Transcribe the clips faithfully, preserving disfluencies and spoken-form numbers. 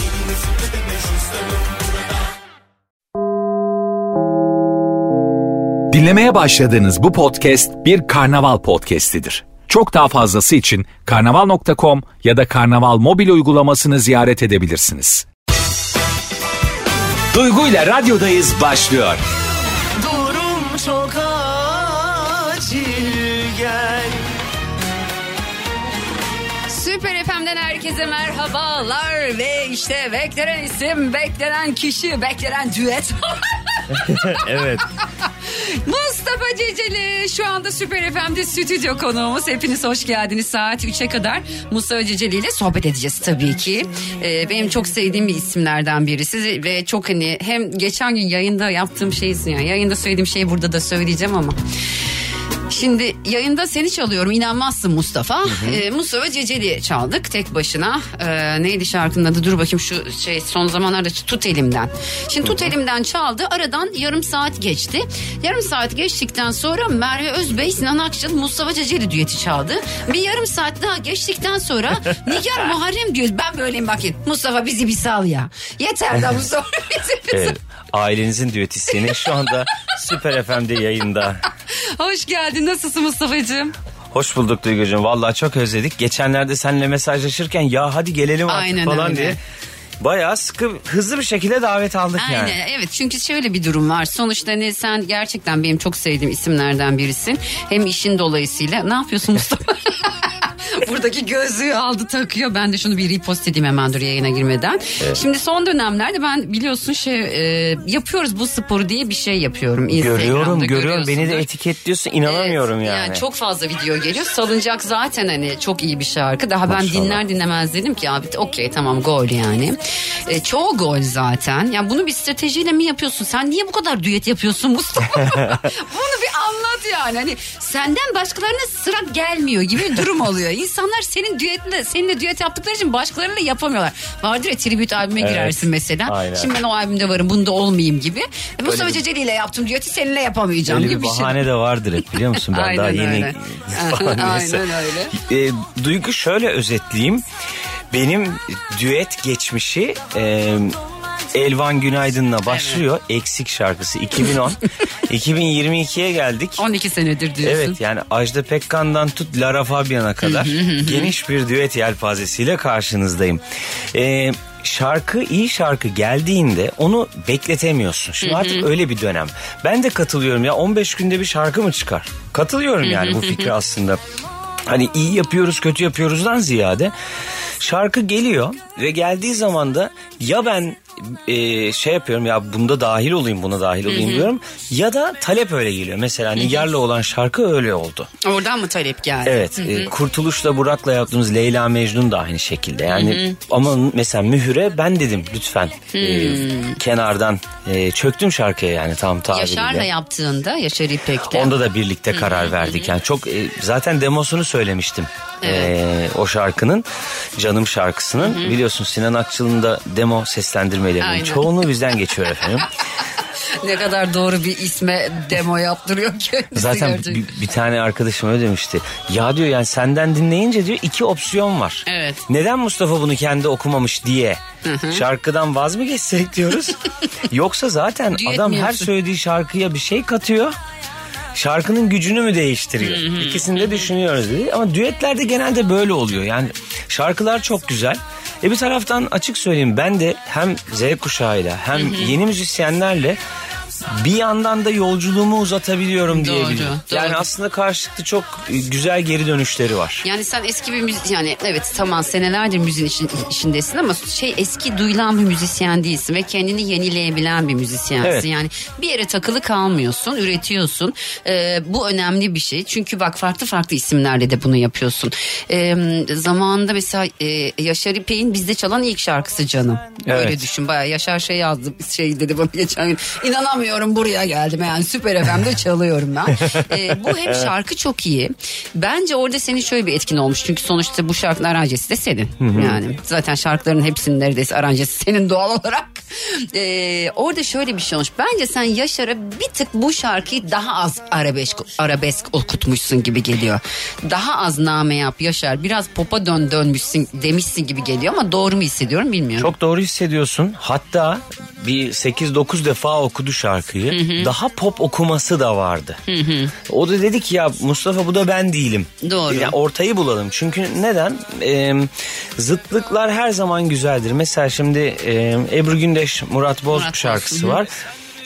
Yeni nesilde de cüzdanım burada. Dinlemeye başladığınız bu podcast bir Karnaval podcastidir. Çok daha fazlası için karnaval nokta com ya da Karnaval mobil uygulamasını ziyaret edebilirsiniz. Duygu'yla Radyodayız başlıyor. Durum çok acil, gel. Süper F M'den herkese merhabalar ve işte beklenen isim, beklenen kişi, beklenen düet. Evet. Mustafa Ceceli şu anda Süper F M'de stüdyo konuğumuz. Hepiniz hoş geldiniz. Saat üçe kadar Mustafa Ceceli ile sohbet edeceğiz tabii ki. Ee, benim çok sevdiğim bir isimlerden birisi ve çok hani hem geçen gün yayında yaptığım şeyi yani yayında söylediğim şeyi burada da söyleyeceğim ama şimdi yayında seni çalıyorum, inanmazsın Mustafa. Hı hı. Ee, Mustafa Ceceli çaldık tek başına. Ee, neydi şarkının adı? Dur bakayım şu şey son zamanlarda Tut Elimden. Şimdi Tut Elimden çaldı. Aradan yarım saat geçti. Yarım saat geçtikten sonra Merve Özbey, Sinan Akçıl, Mustafa Ceceli düeti çaldı. Bir yarım saat daha geçtikten sonra Nigar Muharrem Gül. Ben böyleyim bakayım. Mustafa bizi bir sal ya. Yeter da Mustafa bizi bir sal. Evet, ailenizin düetisyeni şu anda Süper F M'de yayında. Hoş geldin. Nasılsın Mustafa'cığım? Hoş bulduk Duygu'cum. Vallahi çok özledik. Geçenlerde seninle mesajlaşırken ya hadi gelelim artık aynen falan öyle diye bayağı sıkı, hızlı bir şekilde davet aldık aynen, yani. Aynen evet, çünkü şöyle bir durum var. Sonuçta ne, sen gerçekten benim çok sevdiğim isimlerden birisin. Hem işin dolayısıyla. Ne yapıyorsun Mustafa? Buradaki gözlüğü aldı takıyor. Ben de şunu bir repost edeyim hemen dur yayına girmeden. Evet. Şimdi son dönemlerde ben biliyorsun şey e, yapıyoruz bu sporu diye bir şey yapıyorum. Görüyorum görüyorum beni de etiketliyorsun, inanamıyorum evet, yani. Yani çok fazla video geliyor. Salıncak zaten hani çok iyi bir şarkı. Daha ben maşallah dinler dinlemez dedim ki abi okey tamam gol yani. E, çoğu gol zaten. Yani bunu bir stratejiyle mi yapıyorsun? Sen niye bu kadar düet yapıyorsun Mustafa? Bunu bir anlat yani. Hani senden başkalarına sıra gelmiyor gibi bir durum oluyor. İnsanlar senin düetle, seninle düet yaptıkları için başkalarıyla yapamıyorlar. Vardır ya tribüt albüme evet, girersin mesela. Aynen. Şimdi ben o albümde varım, bunda olmayayım gibi. Mustafa Ceceli ile yaptım düeti, seninle yapamayacağım gibi bir şey. Öyle bir bahane de vardır hep, biliyor musun? Ben aynen daha yeni öyle falan neyse. Aynen öyle. E, Duygu şöyle özetleyeyim. Benim düet geçmişi E, Elvan Günaydın'la başlıyor. Evet. Eksik şarkısı iki bin on. iki bin yirmi ikiye geldik. on iki senedir diyorsun. Evet yani Ajda Pekkan'dan tut Lara Fabian'a kadar geniş bir düet yelpazesiyle karşınızdayım. Ee, şarkı iyi şarkı geldiğinde onu bekletemiyorsun. Şimdi artık öyle bir dönem. Ben de katılıyorum ya, on beş günde bir şarkı mı çıkar? Katılıyorum yani bu fikri aslında. Hani iyi yapıyoruz kötü yapıyoruzdan ziyade şarkı geliyor ve geldiği zaman da ya ben e, şey yapıyorum ya bunda dahil olayım buna dahil olayım hı hı diyorum ya da talep öyle geliyor. Mesela Nigar'la olan şarkı öyle oldu. Oradan mı talep geldi? Evet. Hı hı. E, Kurtuluş'la Burak'la yaptığımız Leyla Mecnun da aynı şekilde. Yani hı hı ama mesela Mühür'e ben dedim lütfen e, kenardan e, çöktüm şarkıya yani tam tabiriyle. Yaşar'la yaptığında Yaşar İpek'te. Onda da birlikte karar hı hı verdik. Yani çok e, zaten demosunu söylemiştim. Evet. E, o şarkının Canım şarkısının hı hı biliyorsun Sinan Akçıl'ın da demo seslendirmelerinin çoğunu bizden geçiyor efendim. Ne kadar doğru bir isme demo yaptırıyor kendisi. Zaten bir, bir tane arkadaşım öyle demişti. Ya diyor yani senden dinleyince diyor iki opsiyon var. Evet. Neden Mustafa bunu kendi okumamış diye hı hı şarkıdan vaz mı geçsek diyoruz. Yoksa zaten düet adam her söylediği şarkıya bir şey katıyor. Şarkının gücünü mü değiştiriyor? Hı hı. İkisini de düşünüyoruz dedi. Ama düetlerde genelde böyle oluyor. Yani şarkılar çok güzel. E bir taraftan açık söyleyeyim ben de hem Z kuşağıyla hem hı hı yeni müzisyenlerle bir yandan da yolculuğumu uzatabiliyorum diyebilirim. Yani aslında karşılıklı çok güzel geri dönüşleri var. Yani sen eski bir müzik yani evet tamam senelerdir müziğin için, içindesin ama şey eski duyulan bir müzisyen değilsin ve kendini yenileyebilen bir müzisyensin. Evet. Yani bir yere takılı kalmıyorsun, üretiyorsun. Ee, bu önemli bir şey. Çünkü bak farklı farklı isimlerle de bunu yapıyorsun. Ee, zamanında mesela e, Yaşar İpek'in bizde çalan ilk şarkısı Canım. Böyle evet düşün. Bayağı Yaşar şey yazdı, şey dedi bana geçen gün. İnanamıyorum. Bilmiyorum buraya geldim yani Süper F M'de çalıyorum ben. E, bu hem şarkı çok iyi. Bence orada senin şöyle bir etkin olmuş. Çünkü sonuçta bu şarkının aranjesi de senin. Yani zaten şarkıların hepsinin neredeyse aranjesi senin doğal olarak. E, orada şöyle bir şey olmuş. Bence sen Yaşar'a bir tık bu şarkıyı daha az arabesk, arabesk okutmuşsun gibi geliyor. Daha az name yap Yaşar. Biraz popa dön dönmüşsün demişsin gibi geliyor ama doğru mu hissediyorum bilmiyorum. Çok doğru hissediyorsun. Hatta bir sekiz dokuz defa okudu şarkıyı. Hı hı. Daha pop okuması da vardı. Hı hı. O da dedi ki ya Mustafa bu da ben değilim. Doğru. Yani ortayı bulalım. Çünkü neden? Ee, zıtlıklar her zaman güzeldir. Mesela şimdi e, Ebru Gündeş, Murat Boz Murat şarkısı Boz. Var.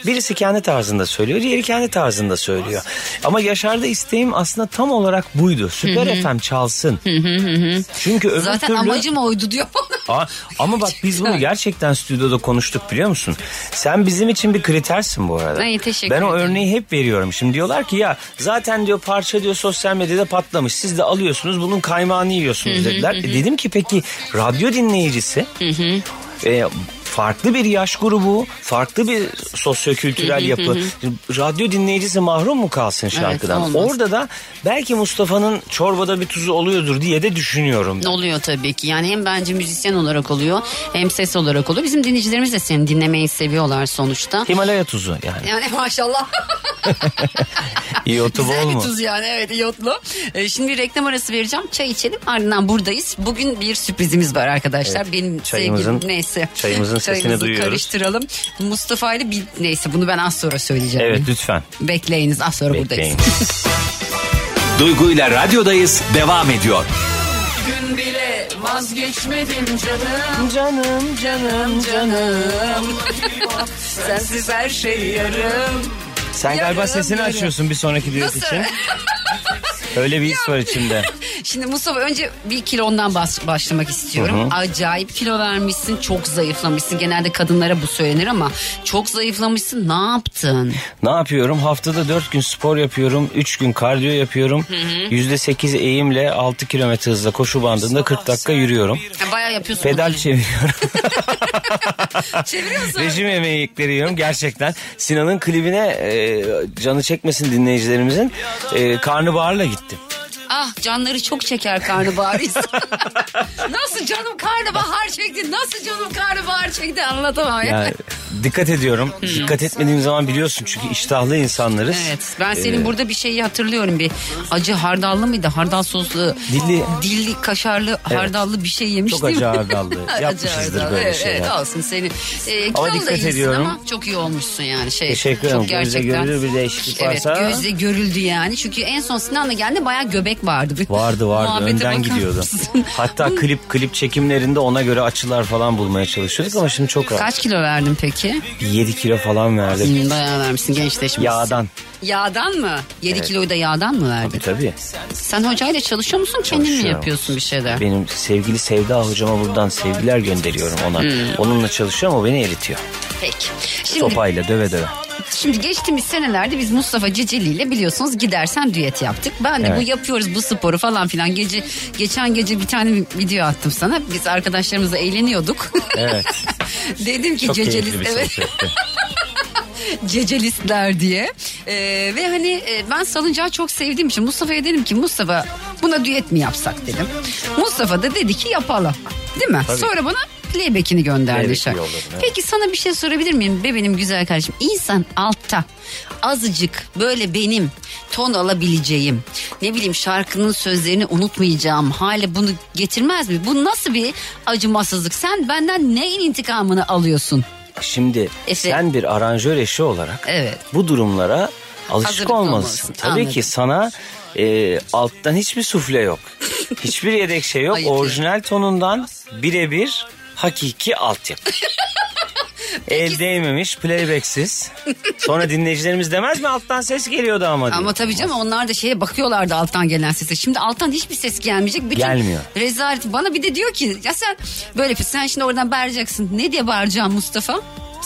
Birisi kendi tarzında söylüyor, diğeri kendi tarzında söylüyor. Ama Yaşar'da isteğim aslında tam olarak buydu. Süper hı hı. F M çalsın. Hı hı hı. Çünkü öbür zaten türlü... amacım oydu diyor. Aa, ama bak biz bunu gerçekten stüdyoda konuştuk biliyor musun? Sen bizim için bir kritersin bu arada. Hayır, teşekkür ederim. Ben o örneği hep veriyorum. Şimdi diyorlar ki ya zaten diyor parça diyor sosyal medyada patlamış. Siz de alıyorsunuz bunun kaymağını yiyorsunuz hı hı dediler. Hı hı. E dedim ki peki radyo dinleyicisi... Hı hı. E, farklı bir yaş grubu, farklı bir sosyokültürel yapı. Radyo dinleyicisi mahrum mu kalsın şarkıdan? Evet, orada da belki Mustafa'nın çorbada bir tuzu oluyordur diye de düşünüyorum. Ben. Oluyor tabii ki. Yani hem bence müzisyen olarak oluyor, hem ses olarak oluyor. Bizim dinleyicilerimiz de seni dinlemeyi seviyorlar sonuçta. Himalaya tuzu yani. Yani maşallah. İyotu bol mu? Güzel bir tuz yani, evet iyotlu. Ee, şimdi bir reklam arası vereceğim. Çay içelim, ardından buradayız. Bugün bir sürprizimiz var arkadaşlar. Evet, benim sevgilim neyse. Çayımızın sesini duyuyoruz. Karıştıralım. Mustafa ile bir neyse bunu ben az sonra söyleyeceğim. Evet lütfen. Bekleyiniz az sonra Bekleyin. Buradayız. Duygu'yla radyodayız devam ediyor. Gün bile vazgeçmedim canım. Canım canım canım. Sensiz her şey yarım. Sen yarım, galiba sesini yarım. Açıyorsun bir sonraki düet için. Öyle bir his var içinde. Şimdi Mustafa önce bir kilondan başlamak istiyorum. Hı hı. Acayip kilo vermişsin, çok zayıflamışsın. Genelde kadınlara bu söylenir ama çok zayıflamışsın. Ne yaptın? Ne yapıyorum? Haftada dört gün spor yapıyorum, üç gün kardiyo yapıyorum. Hı hı. yüzde sekiz eğimle altı kilometre hızla koşu bandında kırk dakika yürüyorum. Ha, bayağı yapıyorsun. Pedal çeviriyorum. Çeviriyorsun. Rejim yemekleri yiyorum gerçekten. Sinan'ın klibine e, canı çekmesin dinleyicilerimizin. E, karnavarla gittim. Ah canları çok çeker karnabahariz. Nasıl canım karnabahar çekti? Nasıl canım karnabahar çekti? Anlatamam ya. Yani, dikkat ediyorum. Hmm. Dikkat etmediğim zaman biliyorsun çünkü iştahlı insanlarız. Evet. Ben senin ee, burada bir şeyi hatırlıyorum. Bir acı hardallı mıydı? Hardal soslu, dilli, dilli kaşarlı, evet. Hardallı bir şey yemiştim. Çok acı hardallı. Yapmışızdır hardallı. Böyle evet, şeyler. Evet olsun seni. Ee, ama dikkat ediyorum. Ama çok iyi olmuşsun yani. Şey, teşekkür ederim. Gözle görülür bir değişiklik varsa. Evet gözle görüldü yani. Çünkü en son Sinan'la geldi bayağı göbek vardı. Vardı vardı. Muhabbete önden gidiyordu. Mısın? Hatta klip klip çekimlerinde ona göre açılar falan bulmaya çalışıyorduk ama şimdi çok rahat. Kaç kilo verdin peki? yedi kilo falan verdim. Bayağı vermişsin, gençleşmişsin. Yağdan. Yağdan mı? yedi evet. Kiloyu da yağdan mı verdin? Tabii tabii. Sen hocayla çalışıyor musun? Kendin mi yapıyorsun bir şeyler? Benim sevgili Sevda hocama buradan sevgiler gönderiyorum ona. Hmm. Onunla çalışıyor ama beni eritiyor. Peki. Şimdi... Sopayla döve döve. Şimdi geçtiğimiz senelerde biz Mustafa Ceceli ile biliyorsunuz gidersen düet yaptık. Ben de evet. Bu yapıyoruz bu sporu falan filan. Gece geçen gece bir tane video attım sana. Biz arkadaşlarımızla eğleniyorduk. Evet. Dedim ki Ceceli evet. Cecelistler diye ee, ve hani e, ben salıncağı çok sevdiğim için Mustafa'ya dedim ki Mustafa buna düet mi yapsak dedim. Mustafa da dedi ki yapalım. Değil mi? Tabii. Sonra bana playback'ini gönderdi. Playback peki sana bir şey sorabilir miyim be benim güzel kardeşim? İnsan altta azıcık böyle benim ton alabileceğim, ne bileyim şarkının sözlerini unutmayacağım hale bunu getirmez mi? Bu nasıl bir acımasızlık? Sen benden neyin intikamını alıyorsun? Şimdi Efe. Sen bir aranjör eşi olarak evet. Bu durumlara alışık hazırlıklı olmalısın. Olmasın. Tabii anladım. Ki sana e, alttan hiçbir sufle yok. Hiçbir yedek şey yok. Hayır, orijinal değil. Tonundan birebir hakiki altyapı. El değmemiş, playbacksiz. Sonra dinleyicilerimiz demez mi alttan ses geliyordu ama diye. Ama tabii canım onlar da şeye bakıyorlardı alttan gelen sese. Şimdi alttan hiçbir ses gelmeyecek. Bütün gelmiyor. Rezalet. Bana bir de diyor ki ya sen böyle sen şimdi oradan bağıracaksın. Ne diye bağıracağım Mustafa?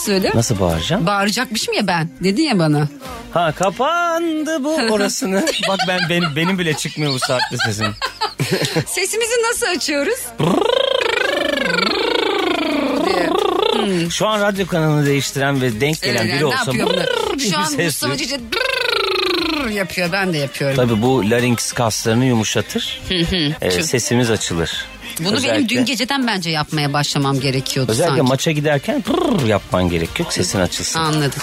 Söyle. Nasıl bağıracağım? Bağıracakmışım ya ben. Dedin ya bana. Ha kapandı bu orasını. Bak ben benim, benim bile çıkmıyor bu saatte sesim. Sesimizi nasıl açıyoruz? Hmm. Şu an radyo kanalını değiştiren ve denk gelen evet, biri yani olsa brrrr diye bir ses duyuyor. Şu an Mustafa Ceceli yapıyor, ben de yapıyorum. Tabii bu larynx kaslarını yumuşatır. e, sesimiz açılır. Bunu özellikle, benim dün geceden bence yapmaya başlamam gerekiyordu özellikle sanki. Özellikle maça giderken pırr yapman gerek yok, sesin açılsın. Anladım.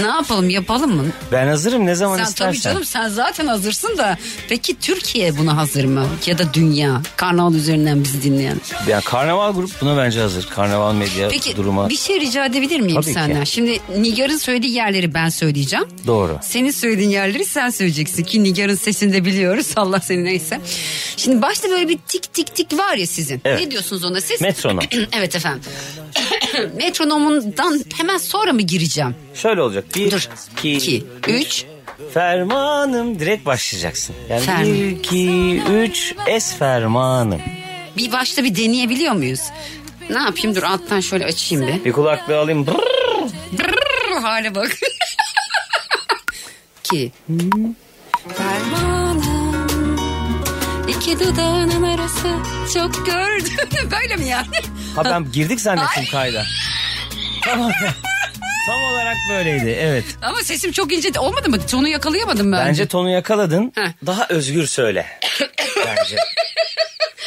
Ne yapalım, yapalım mı? Ben hazırım, ne zaman sen, istersen. Tabii canım, sen zaten hazırsın da. Peki Türkiye buna hazır mı? Ya da dünya? Karnaval üzerinden bizi dinleyen. Yani Karnaval grup buna bence hazır. Karnaval medya peki, duruma. Peki bir şey rica edebilir miyim tabii senden? Ki. Şimdi Nigar'ın söylediği yerleri ben söyleyeceğim. Doğru. Senin söylediğin yerleri sen söyleyeceksin ki Nigar'ın sesini de biliyoruz. Allah seni neyse. Şimdi başta böyle bir tik tik tik var ya sizin. Evet. Ne diyorsunuz ona siz? Metronom. Evet efendim. Metronomundan hemen sonra mı gireceğim? Şöyle olacak. Bir, dur. iki, iki üç. üç. Fermanım. Direkt başlayacaksın. Yani Ferman. Bir, iki, üç. Es fermanım. Bir başta bir deneyebiliyor muyuz? Ne yapayım? Dur alttan şöyle açayım bir. Bir kulaklığı alayım. Brrr. Brrr. Hale bak. İki. Fermanım. İki dudağının arası çok gördüm. Böyle mi yani? Ha ben girdik zannettim ay kayda. Tamam. Tam olarak böyleydi, evet. Ama sesim çok ince olmadı mı? Tonu yakalayamadım ben. Bence tonu yakaladın. Heh. Daha özgür söyle. Bence.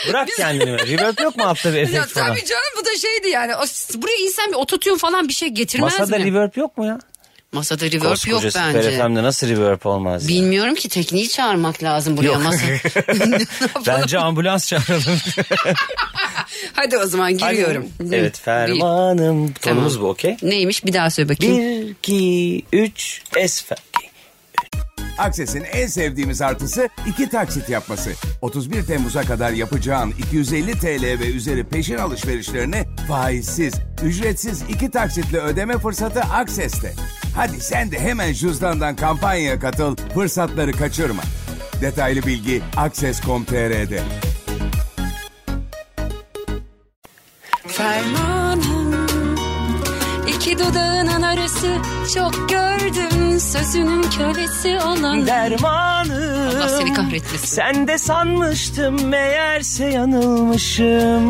Bırak biz kendini. Reverb yok mu altta bir efekt ya, falan? Tabii canım, bu da şeydi yani. Buraya insan bir ototune falan bir şey getirmez masada mi? Masada reverb yok mu ya? Masada reverb koskoca yok bence. Koskoca Süper F M'de nasıl reverb olmaz? Bilmiyorum ya ki, tekniği çağırmak lazım buraya. Yok. Masa. Bence ambulans çağıralım. Hadi o zaman giriyorum. Hadi. Evet, fermanım. Bir. Tonumuz tamam. Bu okey. Neymiş bir daha söyle bakayım. Bir, iki, üç, es fer. Akses'in en sevdiğimiz artısı iki taksit yapması. otuz bir Temmuz'a kadar yapacağın iki yüz elli TL ve üzeri peşin alışverişlerini faizsiz, ücretsiz iki taksitle ödeme fırsatı Akses'te. Hadi sen de hemen cüzdandan kampanyaya katıl, fırsatları kaçırma. Detaylı bilgi akses nokta com nokta tr'de. Fermanım, iki dudağının arası çok gördüm, sözünün kölesi olan dermanım. Allah seni kahretmesin. Sen de sanmıştım, meğerse yanılmışım.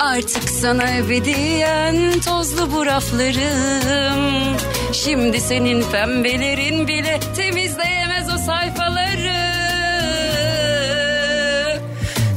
Artık sana ebediyen tozlu bu raflarım. Şimdi senin pembelerin bile temizleyemez o sayfaları.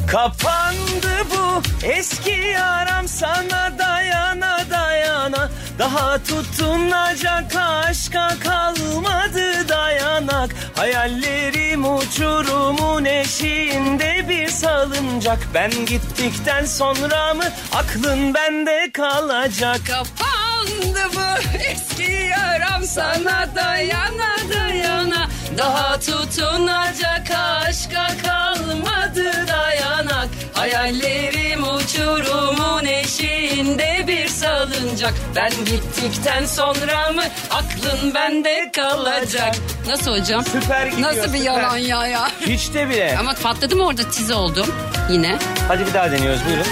Kapandı bu eski yaram, sana dayana dayana. Daha tutunacak aşka kalmadı dayanak. Hayallerim uçurumun eşiğinde bir salıncak. Ben gittikten sonra mı aklın bende kalacak? Kapandı bu eski yaram, sana dayana dayana. Daha tutunacak aşka kalmadı dayanak. Hayallerim uçurumun eşiğinde bir salıncak. Ben gittikten sonra mı aklın bende kalacak? Nasıl hocam? Süper gidiyor. Nasıl bir süper yalan ya ya? Hiç de bile. Ama patladım orada, tiz oldum yine. Hadi bir daha deniyoruz, buyurun.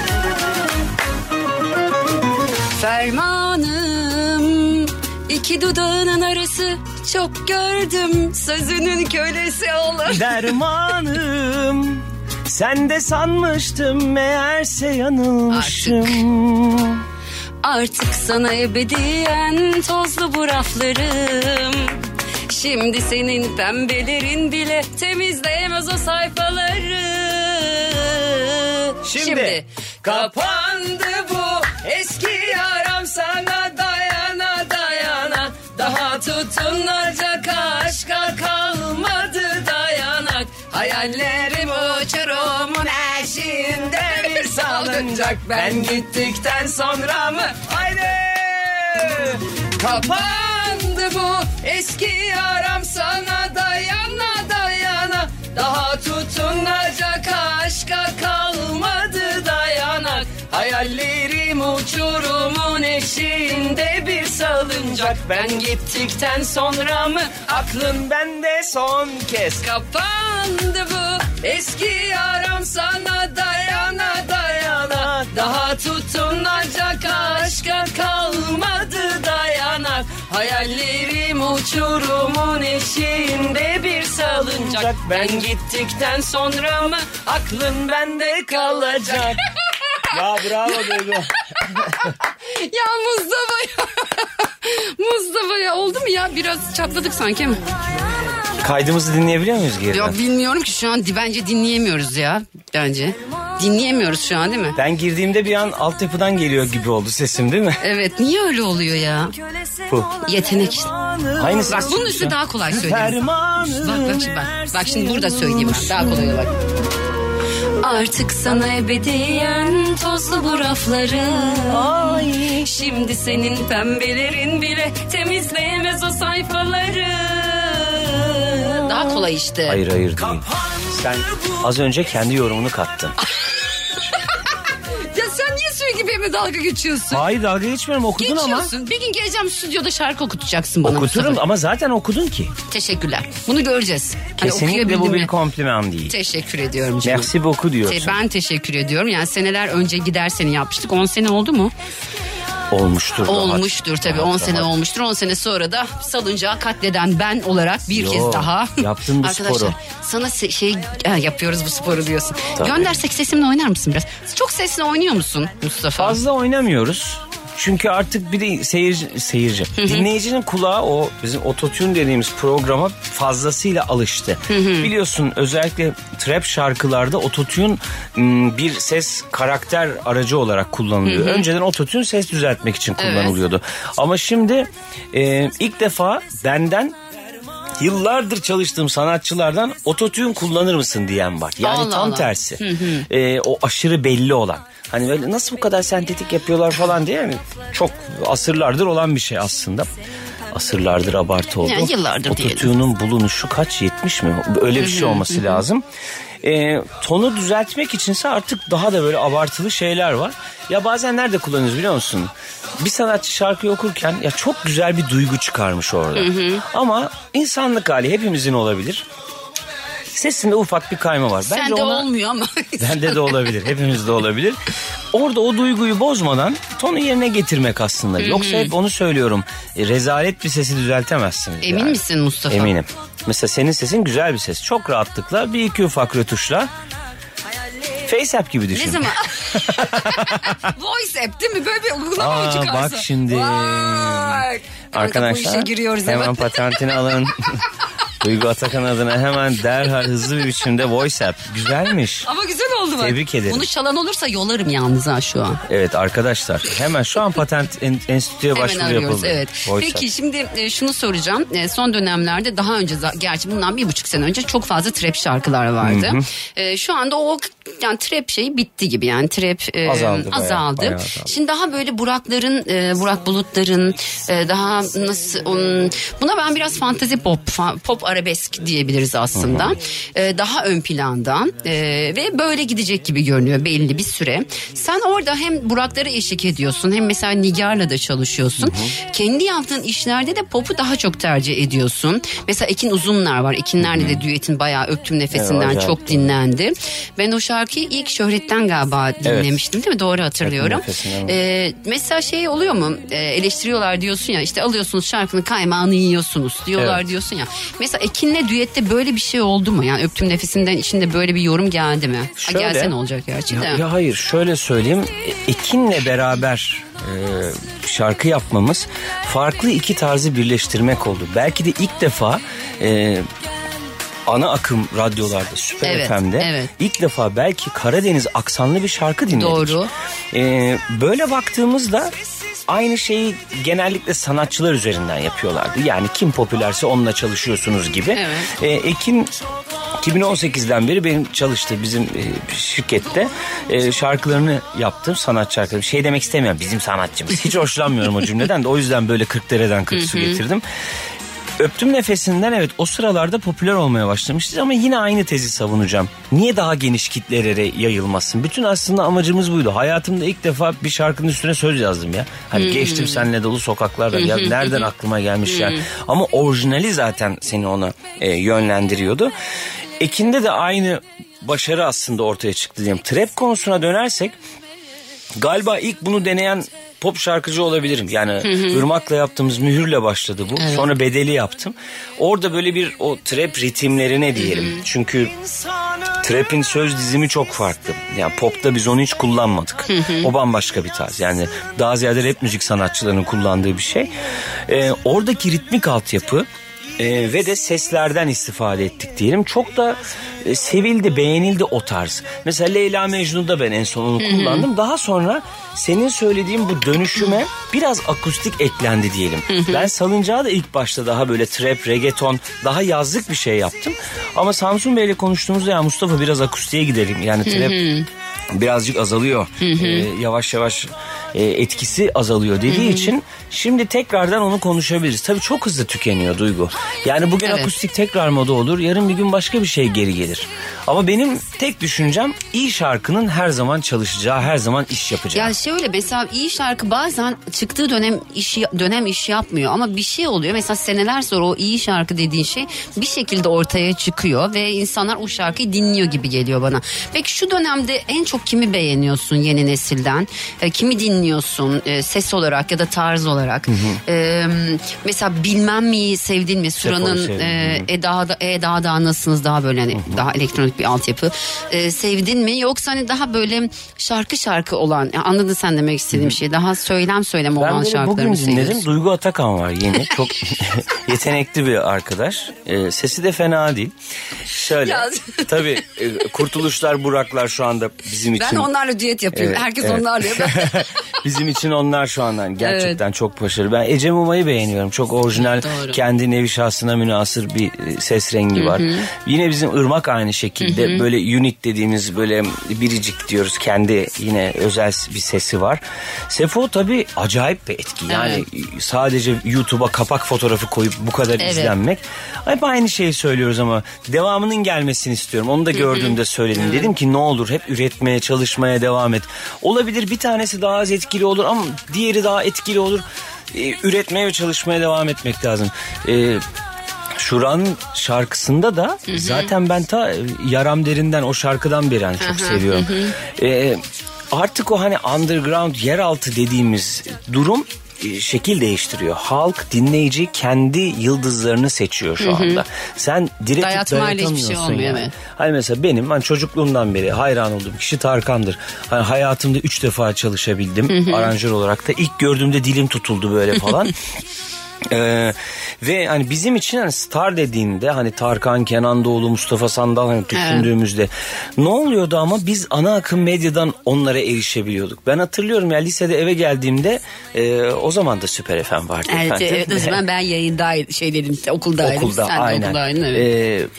Fermanım, İki dudağının arası çok gördüm, sözünün kölesi olur. Dermanım, sen de sanmıştım, meğerse yanılmışım. Artık, artık sana ebediyen tozlu bu raflarım. Şimdi senin pembelerin bile temizleyemez o sayfaları. Şimdi, Şimdi kapandı bu eski yaram, sana dayana dayana. Daha tutunacak aşka kalmadı dayanak. Hayallerim uçurumun eşiğinde bir salıncak. Ben gittikten sonra mı? Haydi! Kapandı bu eski yaram, sana dayana dayana. Daha tutunacak aşka kalmadı dayanak. Hayallerim uçurumun eşiğinde bir salıncak. Ben gittikten sonra mı aklın bende son kez? Kapandı bu eski yaram, sana dayana dayana. Daha tutunacak aşka kalmadı dayanak. Hayallerim uçurumun eşiğinde bir salıncak. Ben gittikten sonra mı aklın bende kalacak? Ya bravo Duygu. Ya Mustafa ya. Mustafa ya, oldu mu ya? Biraz çatladık sanki mi? Kaydımızı dinleyebiliyor muyuz geriden? Ya bilmiyorum ki şu an, bence dinleyemiyoruz ya. Bence dinleyemiyoruz şu an, değil mi? Ben girdiğimde bir an altyapıdan geliyor gibi oldu sesim, değil mi? Evet, niye öyle oluyor ya? Bu. Yetenek işte. Aynısı. Bak bunun üstü daha kolay söyleyeyim. Bak bak şimdi bak. Bak şimdi burada söyleyeyim ben. Daha kolay bak. Artık sana ebediyen tozlu bu rafları. Ay. Şimdi senin pembelerin bile temizleyemez o sayfaları. Daha kolay işte. Hayır hayır değil. Sen az önce kendi yorumunu kattın. Ya sen niye sürekli benimle dalga geçiyorsun? Hayır dalga geçmiyorum, okudun geçiyorsun. Ama. Geçiyorsun. Bir gün geleceğim stüdyoda şarkı okutacaksın bana. Okuturum ama zaten okudun ki. Teşekkürler. Bunu göreceğiz. Kesinlikle hani bu bir kompliman değil. Teşekkür ediyorum canım. Merci beaucoup diyorsun. Ben teşekkür ediyorum. Yani seneler önce gidersen yapmıştık. on sene oldu mu? Olmuştur. Olmuştur rahat, tabii on sene rahat. Olmuştur. on sene sonra da salıncağı katleden ben olarak bir Yo, kez daha. Yaptın bu arkadaşlar, sporu. Sana se- şey ha, yapıyoruz bu sporu diyorsun. Tabii. Göndersek sesimle oynar mısın biraz? Çok sesle oynuyor musun Mustafa? Fazla oynamıyoruz. Çünkü artık bir de seyirci, seyirci. Hı hı. Dinleyicinin kulağı o bizim ototune dediğimiz programa fazlasıyla alıştı. Hı hı. Biliyorsun özellikle trap şarkılarda ototune bir ses karakter aracı olarak kullanılıyor. Hı hı. Önceden ototune ses düzeltmek için kullanılıyordu. Evet. Ama şimdi e, ilk defa benden yıllardır çalıştığım sanatçılardan ototune kullanır mısın diyen var. Yani Allah tam Allah. Tersi. Hı hı. E, o aşırı belli olan. Hani böyle nasıl bu kadar sentetik yapıyorlar falan diye mi? Çok asırlardır olan bir şey aslında. Asırlardır abartı oldu. Yani yıllardır diyelim. Ototune'un bulunuşu kaç, yetmiş mi? Öyle bir şey olması lazım. E, tonu düzeltmek içinse artık daha da böyle abartılı şeyler var. Ya bazen nerede kullanıyoruz biliyor musun? Bir sanatçı şarkıyı okurken ya çok güzel bir duygu çıkarmış orada. Hı hı. Ama insanlık hali hepimizin olabilir. Sesinde ufak bir kayma var. Bence sende ona, olmuyor ama. Bende de olabilir. Hepimizde olabilir. Orada o duyguyu bozmadan tonu yerine getirmek aslında. Hı-hı. Yoksa hep onu söylüyorum. E, rezalet bir sesi düzeltemezsiniz. Emin yani. Misin Mustafa? Eminim. Mesela senin sesin güzel bir ses. Çok rahatlıkla bir iki ufak rötuşla. FaceApp gibi düşün. Ne zaman? VoiceApp değil mi? Böyle bir uygulama Aa, mı çıkarsa? Bak şimdi. Vay. Arkadaşlar hemen patentini alın. Duygu Atakan adına hemen derhal hızlı bir biçimde VoiceApp. Güzelmiş. Ama güzel oldu bak. Tebrik ederim. Bunu çalan olursa yolarım yalnız ha şu an. Evet arkadaşlar hemen şu an patent en, enstitüye başvuru yapıldı. Evet. Peki şimdi e, şunu soracağım. E, son dönemlerde daha önce gerçi bundan bir buçuk sene önce çok fazla trap şarkılar vardı. E, şu anda o yani trap şeyi bitti gibi yani trap e, azaldı. azaldı. Bayağı, bayağı şimdi daha böyle Burakların, e, Burak Bulutların e, daha nasıl um, buna ben biraz fantezi pop fa, pop arabesk diyebiliriz aslında. Hı hı. Ee, daha ön plandan e, ve böyle gidecek gibi görünüyor belli bir süre. Sen orada hem Burak'lara eşlik ediyorsun hem mesela Nigar'la da çalışıyorsun. Hı hı. Kendi yaptığın işlerde de pop'u daha çok tercih ediyorsun. Mesela Ekin Uzunlar var. Ekinlerle de düetin bayağı öptüm nefesinden evet, çok dinlendi. Ben o şarkıyı ilk Şöhret'ten galiba dinlemiştim evet. Değil mi? Doğru hatırlıyorum. Ee, mesela şey oluyor mu? Ee, eleştiriyorlar diyorsun ya işte alıyorsunuz şarkının kaymağını yiyorsunuz diyorlar evet. Diyorsun ya. Mesela Ekin'le düette böyle bir şey oldu mu? Yani öptüm nefesinden içinde böyle bir yorum geldi mi? Şöyle, ha, gelse ne olacak gerçi ya, ya hayır şöyle söyleyeyim. Ekin'le beraber e, şarkı yapmamız farklı iki tarzı birleştirmek oldu. Belki de ilk defa e, ana akım radyolarda Süper evet, F M'de evet. İlk defa belki Karadeniz aksanlı bir şarkı dinledik. Doğru. E, böyle baktığımızda aynı şeyi genellikle sanatçılar üzerinden yapıyorlardı. Yani kim popülerse onunla çalışıyorsunuz gibi. Evet. Ee, Ekin iki bin on sekizden beri benim çalıştığı bizim e, şirkette e, şarkılarını yaptım. Sanatçı şarkıları. Şey demek istemiyorum bizim sanatçımız. Hiç hoşlanmıyorum o cümleden de o yüzden böyle kırk dereden kırk su getirdim. Öptüm nefesinden evet o sıralarda popüler olmaya başlamıştır ama yine aynı tezi savunacağım. Niye daha geniş kitlelere yayılmasın? Bütün aslında amacımız buydu. Hayatımda ilk defa bir şarkının üstüne söz yazdım ya. Hani hmm. geçtim seninle dolu sokaklarda. Hmm. Ya nereden aklıma gelmiş hmm. ya. Ama orijinali zaten seni ona e, yönlendiriyordu. Ekin'de de aynı başarı aslında ortaya çıktı diyeyim. Trap konusuna dönersek galiba ilk bunu deneyen pop şarkıcı olabilirim. Yani hı hı. Irmak'la yaptığımız Mühür'le başladı bu. Evet. Sonra Bedeli yaptım. Orada böyle bir o trap ritimlerine diyelim. Hı hı. Çünkü trap'in söz dizimi çok farklı. Yani pop'ta biz onu hiç kullanmadık. Hı hı. O bambaşka bir tarz. Yani daha ziyade rap müzik sanatçılarının kullandığı bir şey. Ee, oradaki ritmik altyapı Ee, ve de seslerden istifade ettik diyelim. Çok da e, sevildi, beğenildi o tarz. Mesela Leyla Mecnun'da ben en son onu kullandım. Hı-hı. Daha sonra senin söylediğin bu dönüşüme biraz akustik eklendi diyelim. Hı-hı. Ben salıncağı da ilk başta daha böyle trap, reggaeton, daha yazlık bir şey yaptım. Ama Samsun Bey'le konuştuğumuzda ya Mustafa biraz akustiğe gidelim. Yani trap Hı-hı. birazcık azalıyor. Ee, yavaş yavaş e, etkisi azalıyor dediği Hı-hı. için şimdi tekrardan onu konuşabiliriz. Tabii çok hızlı tükeniyor Duygu. Yani bugün evet. akustik tekrar moda olur. Yarın bir gün başka bir şey geri gelir. Ama benim tek düşüncem iyi şarkının her zaman çalışacağı, her zaman iş yapacağı. Ya şöyle mesela iyi şarkı bazen çıktığı dönem işi, dönem iş yapmıyor ama bir şey oluyor. Mesela seneler sonra o iyi şarkı dediğin şey bir şekilde ortaya çıkıyor ve insanlar o şarkıyı dinliyor gibi geliyor bana. Peki şu dönemde en çok kimi beğeniyorsun yeni nesilden? Kimi dinliyorsun ses olarak ya da tarz olarak? Hı hı. Ee, mesela Bilmem Mi'yi sevdin mi? Sura'nın e, Eda'da, Eda'da nasılsınız daha böyle hani Hı-hı. daha elektronik bir altyapı e, sevdin mi yoksa hani daha böyle şarkı şarkı olan anladın sen demek istediğim şeyi daha söylem söylem ben olan şarkıları mı seviyorsun? Ben bugün dinledim Duygu Atakan var yeni çok yetenekli bir arkadaş e, sesi de fena değil şöyle tabii e, Kurtuluşlar Buraklar şu anda bizim için ben onlarla düet yapıyorum evet, herkes evet. onlarla bizim için onlar şu anda gerçekten evet. çok başarılı ben Ece Mumay'ı beğeniyorum çok orijinal Doğru. kendi nevi şahsına münasır bir ses rengi var. Hı hı. Yine bizim Irmak aynı şekilde hı hı. böyle unit dediğimiz böyle biricik diyoruz kendi yine özel bir sesi var. Sefo tabii acayip bir etki yani evet. sadece YouTube'a kapak fotoğrafı koyup bu kadar evet. izlenmek. Hep aynı şeyi söylüyoruz ama devamının gelmesini istiyorum. Onu da gördüğümde hı hı. söyledim. Hı. Dedim ki ne olur hep üretmeye çalışmaya devam et. Olabilir bir tanesi daha az etkili olur ama diğeri daha etkili olur. Üretmeye ve çalışmaya devam etmek lazım. Ee, Şuran'ın şarkısında da hı hı. zaten ben ta yaram derinden o şarkıdan beri hani çok hı hı, seviyorum. Hı hı. Ee, artık o hani underground yeraltı dediğimiz durum şekil değiştiriyor. Halk dinleyici kendi yıldızlarını seçiyor şu anda. Hı hı. Sen direkt dayatamıyorsun hiçbir şey olmuyor yani. Hani mesela benim ben çocukluğumdan beri hayran olduğum kişi Tarkan'dır. Hani hayatımda üç defa çalışabildim. Hı hı. Aranjör olarak da ilk gördüğümde dilim tutuldu böyle falan. Ee, ve hani bizim için hani star dediğinde hani Tarkan, Kenan Doğulu, Mustafa Sandal hani düşündüğümüzde evet. ne oluyordu ama biz ana akım medyadan onlara erişebiliyorduk. Ben hatırlıyorum ya lisede eve geldiğimde e, o zaman da Süper F M vardı. Evet, evet o zaman ben yayındaydım şey dedim okuldaydım. Okulda sen aynen. Okuldaydın, evet. ee,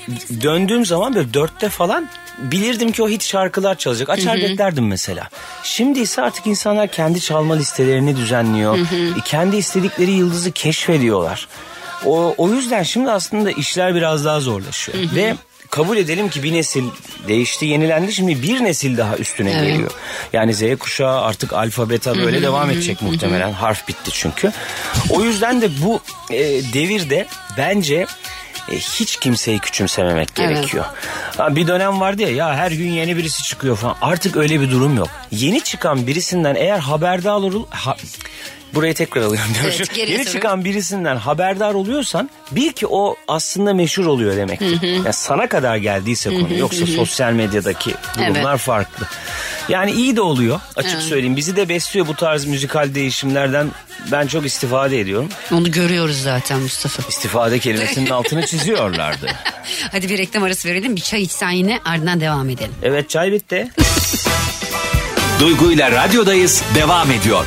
döndüğüm zaman böyle dörtte falan bilirdim ki o hit şarkılar çalacak. Açar Hı-hı. beklerdim mesela. Şimdi ise artık insanlar kendi çalma listelerini düzenliyor. Hı-hı. Kendi istedikleri yıldızı keşfediyorlar. O, o yüzden şimdi aslında işler biraz daha zorlaşıyor. Hı-hı. Ve kabul edelim ki bir nesil değişti, yenilendi. Şimdi bir nesil daha üstüne evet. geliyor. Yani Z kuşağı artık alfa, beta böyle Hı-hı. devam edecek Hı-hı. muhtemelen. Harf bitti çünkü. O yüzden de bu e, devirde bence... hiç kimseyi küçümsememek evet. gerekiyor. Bir dönem vardı ya, ya her gün yeni birisi çıkıyor falan. Artık öyle bir durum yok. Yeni çıkan birisinden eğer haberdar olur... Ha, burayı tekrar alıyorum. Evet, yeni çıkan birisinden haberdar oluyorsan bil ki o aslında meşhur oluyor demektir. Yani sana kadar geldiyse konu. Hı hı. Yoksa sosyal medyadaki durumlar evet. farklı. Yani iyi de oluyor açık evet. söyleyeyim. Bizi de besliyor bu tarz müzikal değişimlerden. Ben çok istifade ediyorum. Onu görüyoruz zaten Mustafa. İstifade kelimesinin altını çiziyorlardı. Hadi bir reklam arası verelim. Bir çay içsen yine ardından devam edelim. Evet çay bitti. Duygu'yla radyodayız devam ediyor.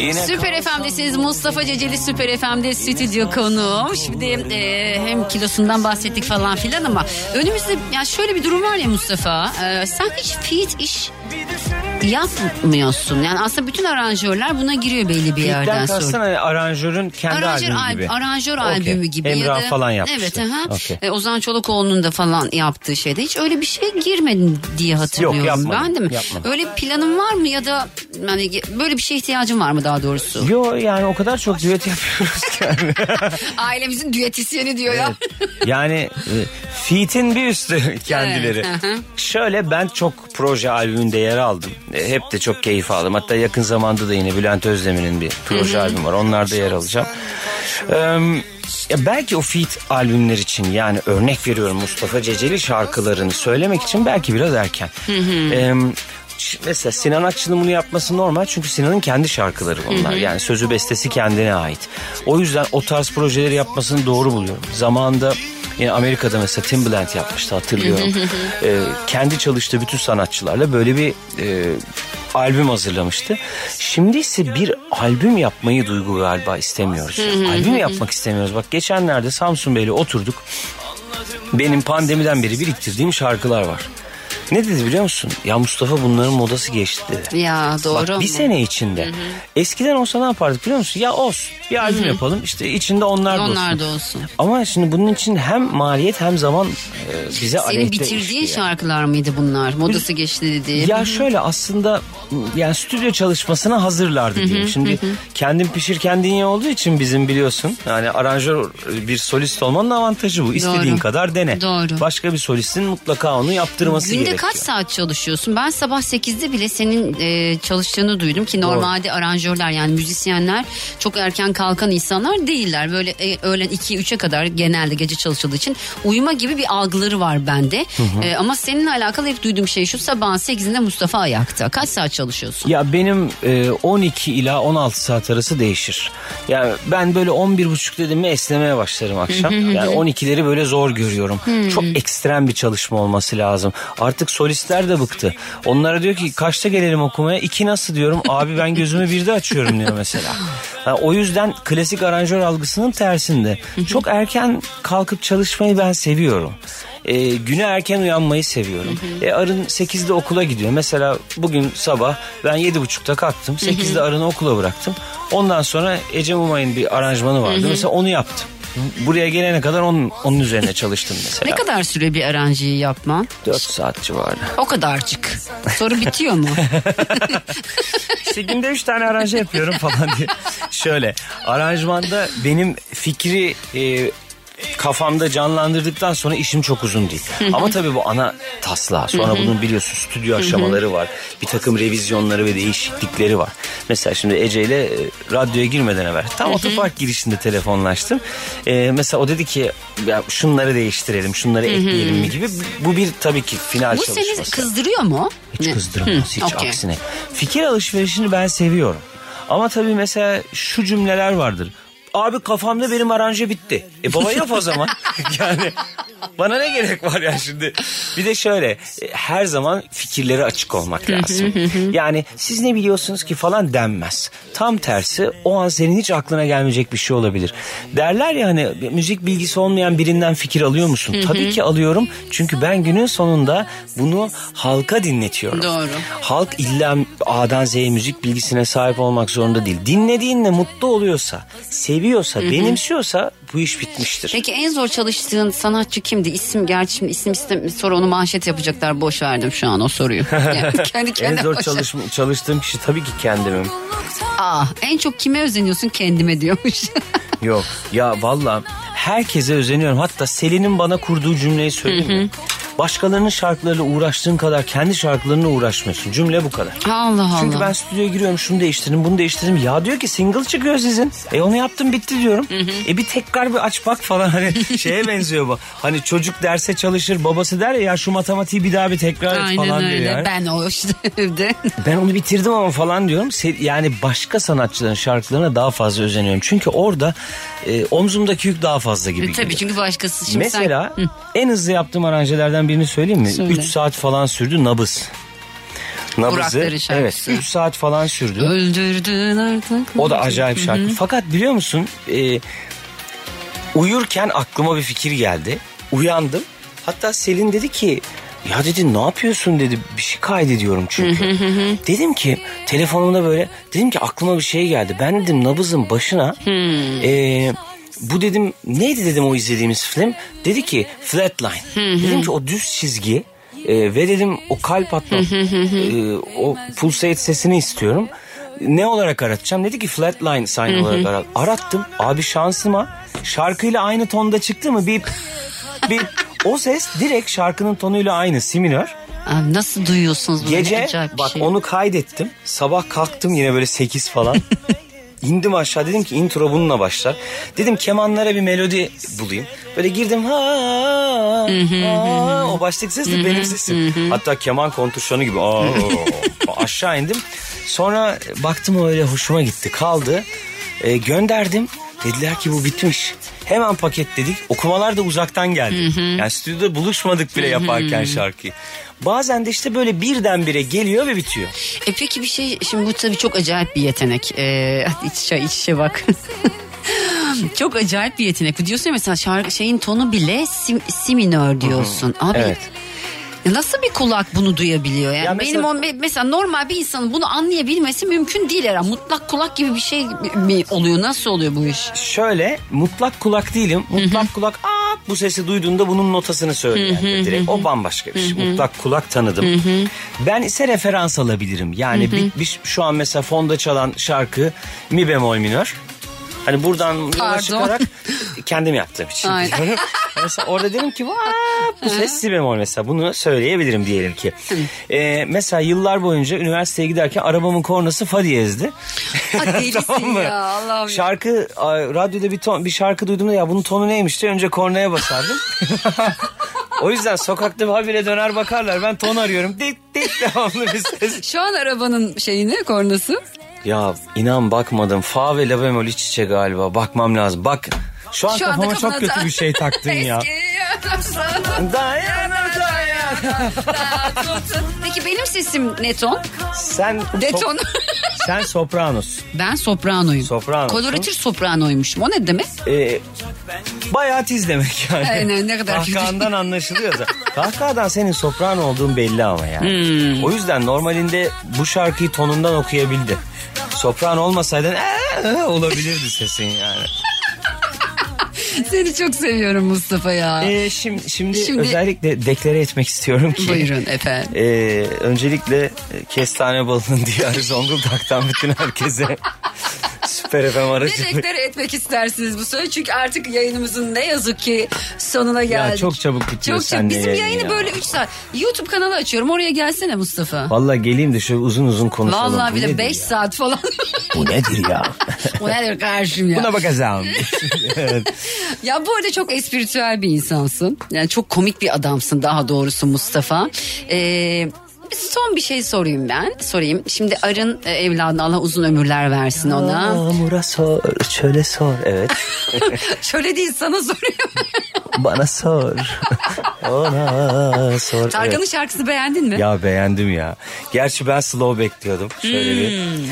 Yine Süper F M'desiniz. Mustafa Ceceli Süper F M'de stüdyo konuğum. Şimdi e, hem kilosundan bahsettik falan filan ama önümüzde ya şöyle bir durum var ya Mustafa. E, sen hiç fit iş yapmıyorsun. Yani aslında bütün aranjörler buna giriyor belli bir Fit'ten yerden sonra. Fit'ten hani aranjörün kendi aranjör albümü gibi. Aranjör okay. albümü gibi. Emrah ya da, falan yapmıştı. Evet. Aha. Okay. E, Ozan Çolukoğlu'nun da falan yaptığı şeyde hiç öyle bir şeye girmedin diye hatırlıyorum. Yok yapmadım. Ben de mi? Yapmadım. Öyle bir planın var mı ya da yani böyle bir şeye ihtiyacın var mı daha doğrusu? Yok yani o kadar çok düet yapıyoruz ki. Ailemizin düetisyeni diyor evet. ya. Yani Feat'in bir üstü kendileri. Evet. Şöyle, ben çok proje albümünde yer aldım. Hep de çok keyif aldım. Hatta yakın zamanda da yine Bülent Özdemir'in bir proje albümü var. Onlarda yer alacağım. Ee, ya belki o feat albümler için, yani örnek veriyorum, Mustafa Ceceli şarkılarını söylemek için belki biraz erken. Ee, mesela Sinan Akçıl'ın bunu yapması normal, çünkü Sinan'ın kendi şarkıları bunlar. Hı hı. Yani sözü, bestesi kendine ait. O yüzden o tarz projeleri yapmasını doğru buluyorum. Zamanında yani Amerika'da mesela Timbaland yapmıştı, hatırlıyorum. ee, kendi çalıştığı bütün sanatçılarla böyle bir e, albüm hazırlamıştı. Şimdi ise bir albüm yapmayı Duygu galiba istemiyoruz. Yani albüm yapmak istemiyoruz. Bak geçenlerde Samsun Bey'le oturduk. Benim pandemiden beri biriktirdiğim şarkılar var. Ne dedi biliyor musun? Ya Mustafa, bunların modası geçti dedi. Ya doğru. Bak bir sene içinde. Hı-hı. Eskiden olsa ne yapardık biliyor musun? Ya olsun, bir albüm Hı-hı. yapalım, işte içinde onlar da olsun. Onlar da olsun. Ama şimdi bunun için hem maliyet hem zaman e, bize aleyhte. Senin bitirdiğin yani. Şarkılar mıydı bunlar? Modası Biz, geçti dedi. Ya Hı-hı. şöyle aslında, yani stüdyo çalışmasına hazırlardı Hı-hı. diyeyim. Şimdi Hı-hı. kendin pişir kendin ye olduğu için bizim, biliyorsun. Yani aranjör bir solist olmanın avantajı bu. İstediğin doğru. kadar dene. Doğru. Başka bir solistin mutlaka onu yaptırması Günde gerekiyor. Kaç saat çalışıyorsun? Ben sabah sekizde bile senin e, çalıştığını duydum ki normalde Doğru. aranjörler, yani müzisyenler çok erken kalkan insanlar değiller. Böyle e, öğlen iki üçe kadar genelde gece çalışıldığı için uyuma gibi bir algıları var bende. Hı hı. E, ama seninle alakalı hep duyduğum şey şu: sabahın sekizinde Mustafa ayakta. Kaç saat çalışıyorsun? Ya benim e, on iki ila on altı saat arası değişir. Yani ben böyle on bir buçuk dedim mi esnemeye başlarım akşam. Hı hı hı. Yani on ikileri böyle zor görüyorum. Hı hı. Çok ekstrem bir çalışma olması lazım. Artık solistler de bıktı. Onlara diyor ki kaçta gelelim okumaya? İki nasıl diyorum. Abi ben gözümü birde açıyorum diyor mesela. Yani o yüzden klasik aranjör algısının tersinde. Çok erken kalkıp çalışmayı ben seviyorum. E, güne erken uyanmayı seviyorum. E, Arın sekizde okula gidiyor. Mesela bugün sabah ben yedi buçukta kalktım. sekizde Arın'ı okula bıraktım. Ondan sonra Ece Mumay'ın bir aranjmanı vardı. Mesela onu yaptım. Buraya gelene kadar onun, onun üzerine çalıştım mesela. Ne kadar süre bir aranjiyi yapman? Dört saat civarı. O kadarcık. Soru bitiyor mu? İşte günde üç tane aranji yapıyorum falan diye. Şöyle, aranjmanda benim fikri... E, kafamda canlandırdıktan sonra işim çok uzun değil. Hı hı. Ama tabii bu ana taslağı. Sonra hı hı. bunun biliyorsun stüdyo aşamaları hı hı. var. Bir takım revizyonları ve değişiklikleri var. Mesela şimdi Ece ile e, radyoya girmeden evvel tam hı hı. otopark girişinde telefonlaştım. E, mesela o dedi ki ya şunları değiştirelim, şunları hı hı. ekleyelim mi gibi. Bu bir tabii ki final bu çalışması. Bu seni kızdırıyor mu? Hiç kızdıramaz. Hiç okay. aksine. Fikir alışverişini ben seviyorum. Ama tabii mesela şu cümleler vardır. Abi kafamda benim aranje bitti. E baba yap o zaman. Yani bana ne gerek var ya şimdi. Bir de şöyle, her zaman fikirleri açık olmak lazım. Yani siz ne biliyorsunuz ki falan denmez. Tam tersi, o an senin hiç aklına gelmeyecek bir şey olabilir. Derler ya hani, müzik bilgisi olmayan birinden fikir alıyor musun? Tabii ki alıyorum. Çünkü ben günün sonunda bunu halka dinletiyorum. Doğru. Halk illa A'dan Z'ye müzik bilgisine sahip olmak zorunda değil. Dinlediğinle mutlu oluyorsa, seviyorsa, biliyorsa, Hı-hı. benimsiyorsa bu iş bitmiştir. Peki en zor çalıştığın sanatçı kimdi? İsim, gerçi şimdi isim istem, sonra onu manşet yapacaklar. Boş verdim şu an o soruyu. Yani kendi en zor çalış, çalıştığım kişi tabii ki kendimim. Aa, en çok kime özeniyorsun? Kendime diyormuş. Yok ya, valla herkese özeniyorum. Hatta Selin'in bana kurduğu cümleyi söyleyeyim mi? Başkalarının şarkılarıyla uğraştığın kadar kendi şarkılarına uğraşmıyorsun. Cümle bu kadar. Allah Allah. Çünkü ben stüdyoya giriyorum, şunu değiştirdim, bunu değiştirdim. Ya diyor ki single çıkıyor sizin. E onu yaptım bitti diyorum. Hı hı. E bir tekrar bir aç bak falan, hani şeye benziyor bu. Hani çocuk derse çalışır, babası der ya, ya şu matematiği bir daha bir tekrar Aynen et falan öyle. Diyor yani. Ben o işte evde. Ben onu bitirdim ama falan diyorum. Yani başka sanatçıların şarkılarına daha fazla özeniyorum. Çünkü orada e, omzumdaki yük daha fazla gibi. E, tabii gibi. Çünkü başkası şimdi mesela sen... en hızlı yaptığım aranjelerden birini söyleyeyim mi? Söyle. üç saat falan sürdü nabız. Nabızı, evet, üç saat falan sürdü. Öldürdün artık. O da acayip şarkı. Hı-hı. Fakat biliyor musun, e, uyurken aklıma bir fikir geldi. Uyandım. Hatta Selin dedi ki ya dedi ne yapıyorsun dedi, bir şey kaydediyorum çünkü. Hı-hı. Dedim ki telefonumda böyle, dedim ki aklıma bir şey geldi. Ben dedim nabızın başına eee bu dedim neydi dedim o izlediğimiz film, dedi ki Flatline. Hı hı. Dedim ki o düz çizgi e, ve dedim o kalp atma e, o pulsate sesini istiyorum. Ne olarak aratacağım? Dedi ki Flatline sign olarak arat. Arattım abi, şansıma şarkıyla aynı tonda çıktı mı bip bip. O ses direkt şarkının tonuyla aynı, si minör. Abi nasıl duyuyorsunuz bunu? Gece bak şey. Onu kaydettim. Sabah kalktım yine böyle sekiz falan. İndim aşağı, dedim ki intro bununla başlar. Dedim kemanlara bir melodi bulayım. Böyle girdim ha, ha o baştaki ses de benim sesim. Hatta keman kontrşanı gibi aa, aşağı indim. Sonra baktım öyle hoşuma gitti, kaldı. E, gönderdim. Dediler ki bu bitmiş. Hemen paketledik. Okumalar da uzaktan geldi. Hı hı. Yani stüdyoda buluşmadık bile yaparken hı hı. şarkıyı. Bazen de işte böyle birdenbire geliyor ve bitiyor. E peki bir şey, şimdi bu tabii çok acayip bir yetenek. Ee, iç içe, iç içe bak. Çok acayip bir yetenek. Bu diyorsun ya mesela şarkı şeyin tonu bile si, si minör diyorsun. Hı hı. Abi. Evet. Nasıl bir kulak bunu duyabiliyor? Yani ya mesela, benim o, mesela normal bir insanın bunu anlayabilmesi mümkün değil herhalde. Mutlak kulak gibi bir şey mi oluyor? Nasıl oluyor bu iş? Şöyle, mutlak kulak değilim. Mutlak Hı-hı. kulak aa bu sesi duyduğunda bunun notasını söylüyor yani direkt. O bambaşka bir şey. Hı-hı. Mutlak kulak tanıdım. Hı-hı. Ben ise referans alabilirim. Yani bir, bir, şu an mesela fonda çalan şarkı mi bemol minör. Hani buradan yola çıkarak kendim yaptığım için. Mesela orada dedim ki bu ses si bemol mesela, bunu söyleyebilirim diyelim ki. Ee, mesela yıllar boyunca üniversiteye giderken arabamın kornası fa diyezdi. Tamam mı? Ya, Allah'ım. Şarkı radyoda bir ton, bir şarkı duyduğumda ya bunun tonu neymiş diye önce kornaya basardım. O yüzden sokakta habire döner bakarlar, ben ton arıyorum. Dit dit devamlı bir ses. Şu an arabanın şeyi ne, kornası? Ya inan bakmadım. Fa ve la bemol iç içe galiba. Bakmam lazım. Bak şu an şu kafama çok da... kötü bir şey taktın ya. Dayana, dayana, dayana. Peki benim sesim ne ton? Sen de ton. Sen sopranos. Ben sopranoyum. Sopranosun. Koloratür sopranoymuşum. O ne demek? Ee, bayağı tiz demek yani. Aynen, ne kadar kahkahadan anlaşılıyor zaten. Kahkahadan senin soprano olduğun belli ama yani. Hmm. O yüzden normalinde bu şarkıyı tonundan okuyabildi. Soprano olmasaydın ee, olabilirdi sesin yani. Seni çok seviyorum Mustafa ya. Ee, şimdi, şimdi, şimdi özellikle deklare etmek istiyorum ki. Buyurun efendim. E, öncelikle Kestane Balı'nın diyarı Zonguldak'tan bütün herkese Süper F M aracılığı. Ne deklare etmek istersiniz bu soruyu? Çünkü artık yayınımızın ne yazık ki sonuna geldik. Ya çok çabuk bitiyor seninle. Bizim yayını ya. Böyle üç saat. YouTube kanalı açıyorum, oraya gelsene Mustafa. Vallahi geleyim de şöyle uzun uzun konuşalım. Vallahi bu bile beş saat falan. Bu nedir ya? Bu nedir karşım ya? Buna bakacağım. Evet. Ya bu arada çok espritüel bir insansın. Yani çok komik bir adamsın daha doğrusu Mustafa. Eee... Son bir şey sorayım ben. Sorayım. Şimdi Arın evladına Allah uzun ömürler versin ona. Yağmura sor, çöle sor. Evet. Çöle değil, sana soruyorum. Bana sor. Ona sor. Tarkan'ın evet. şarkısını beğendin mi? Ya beğendim ya. Gerçi ben slow bekliyordum. Şöyle hmm. bir...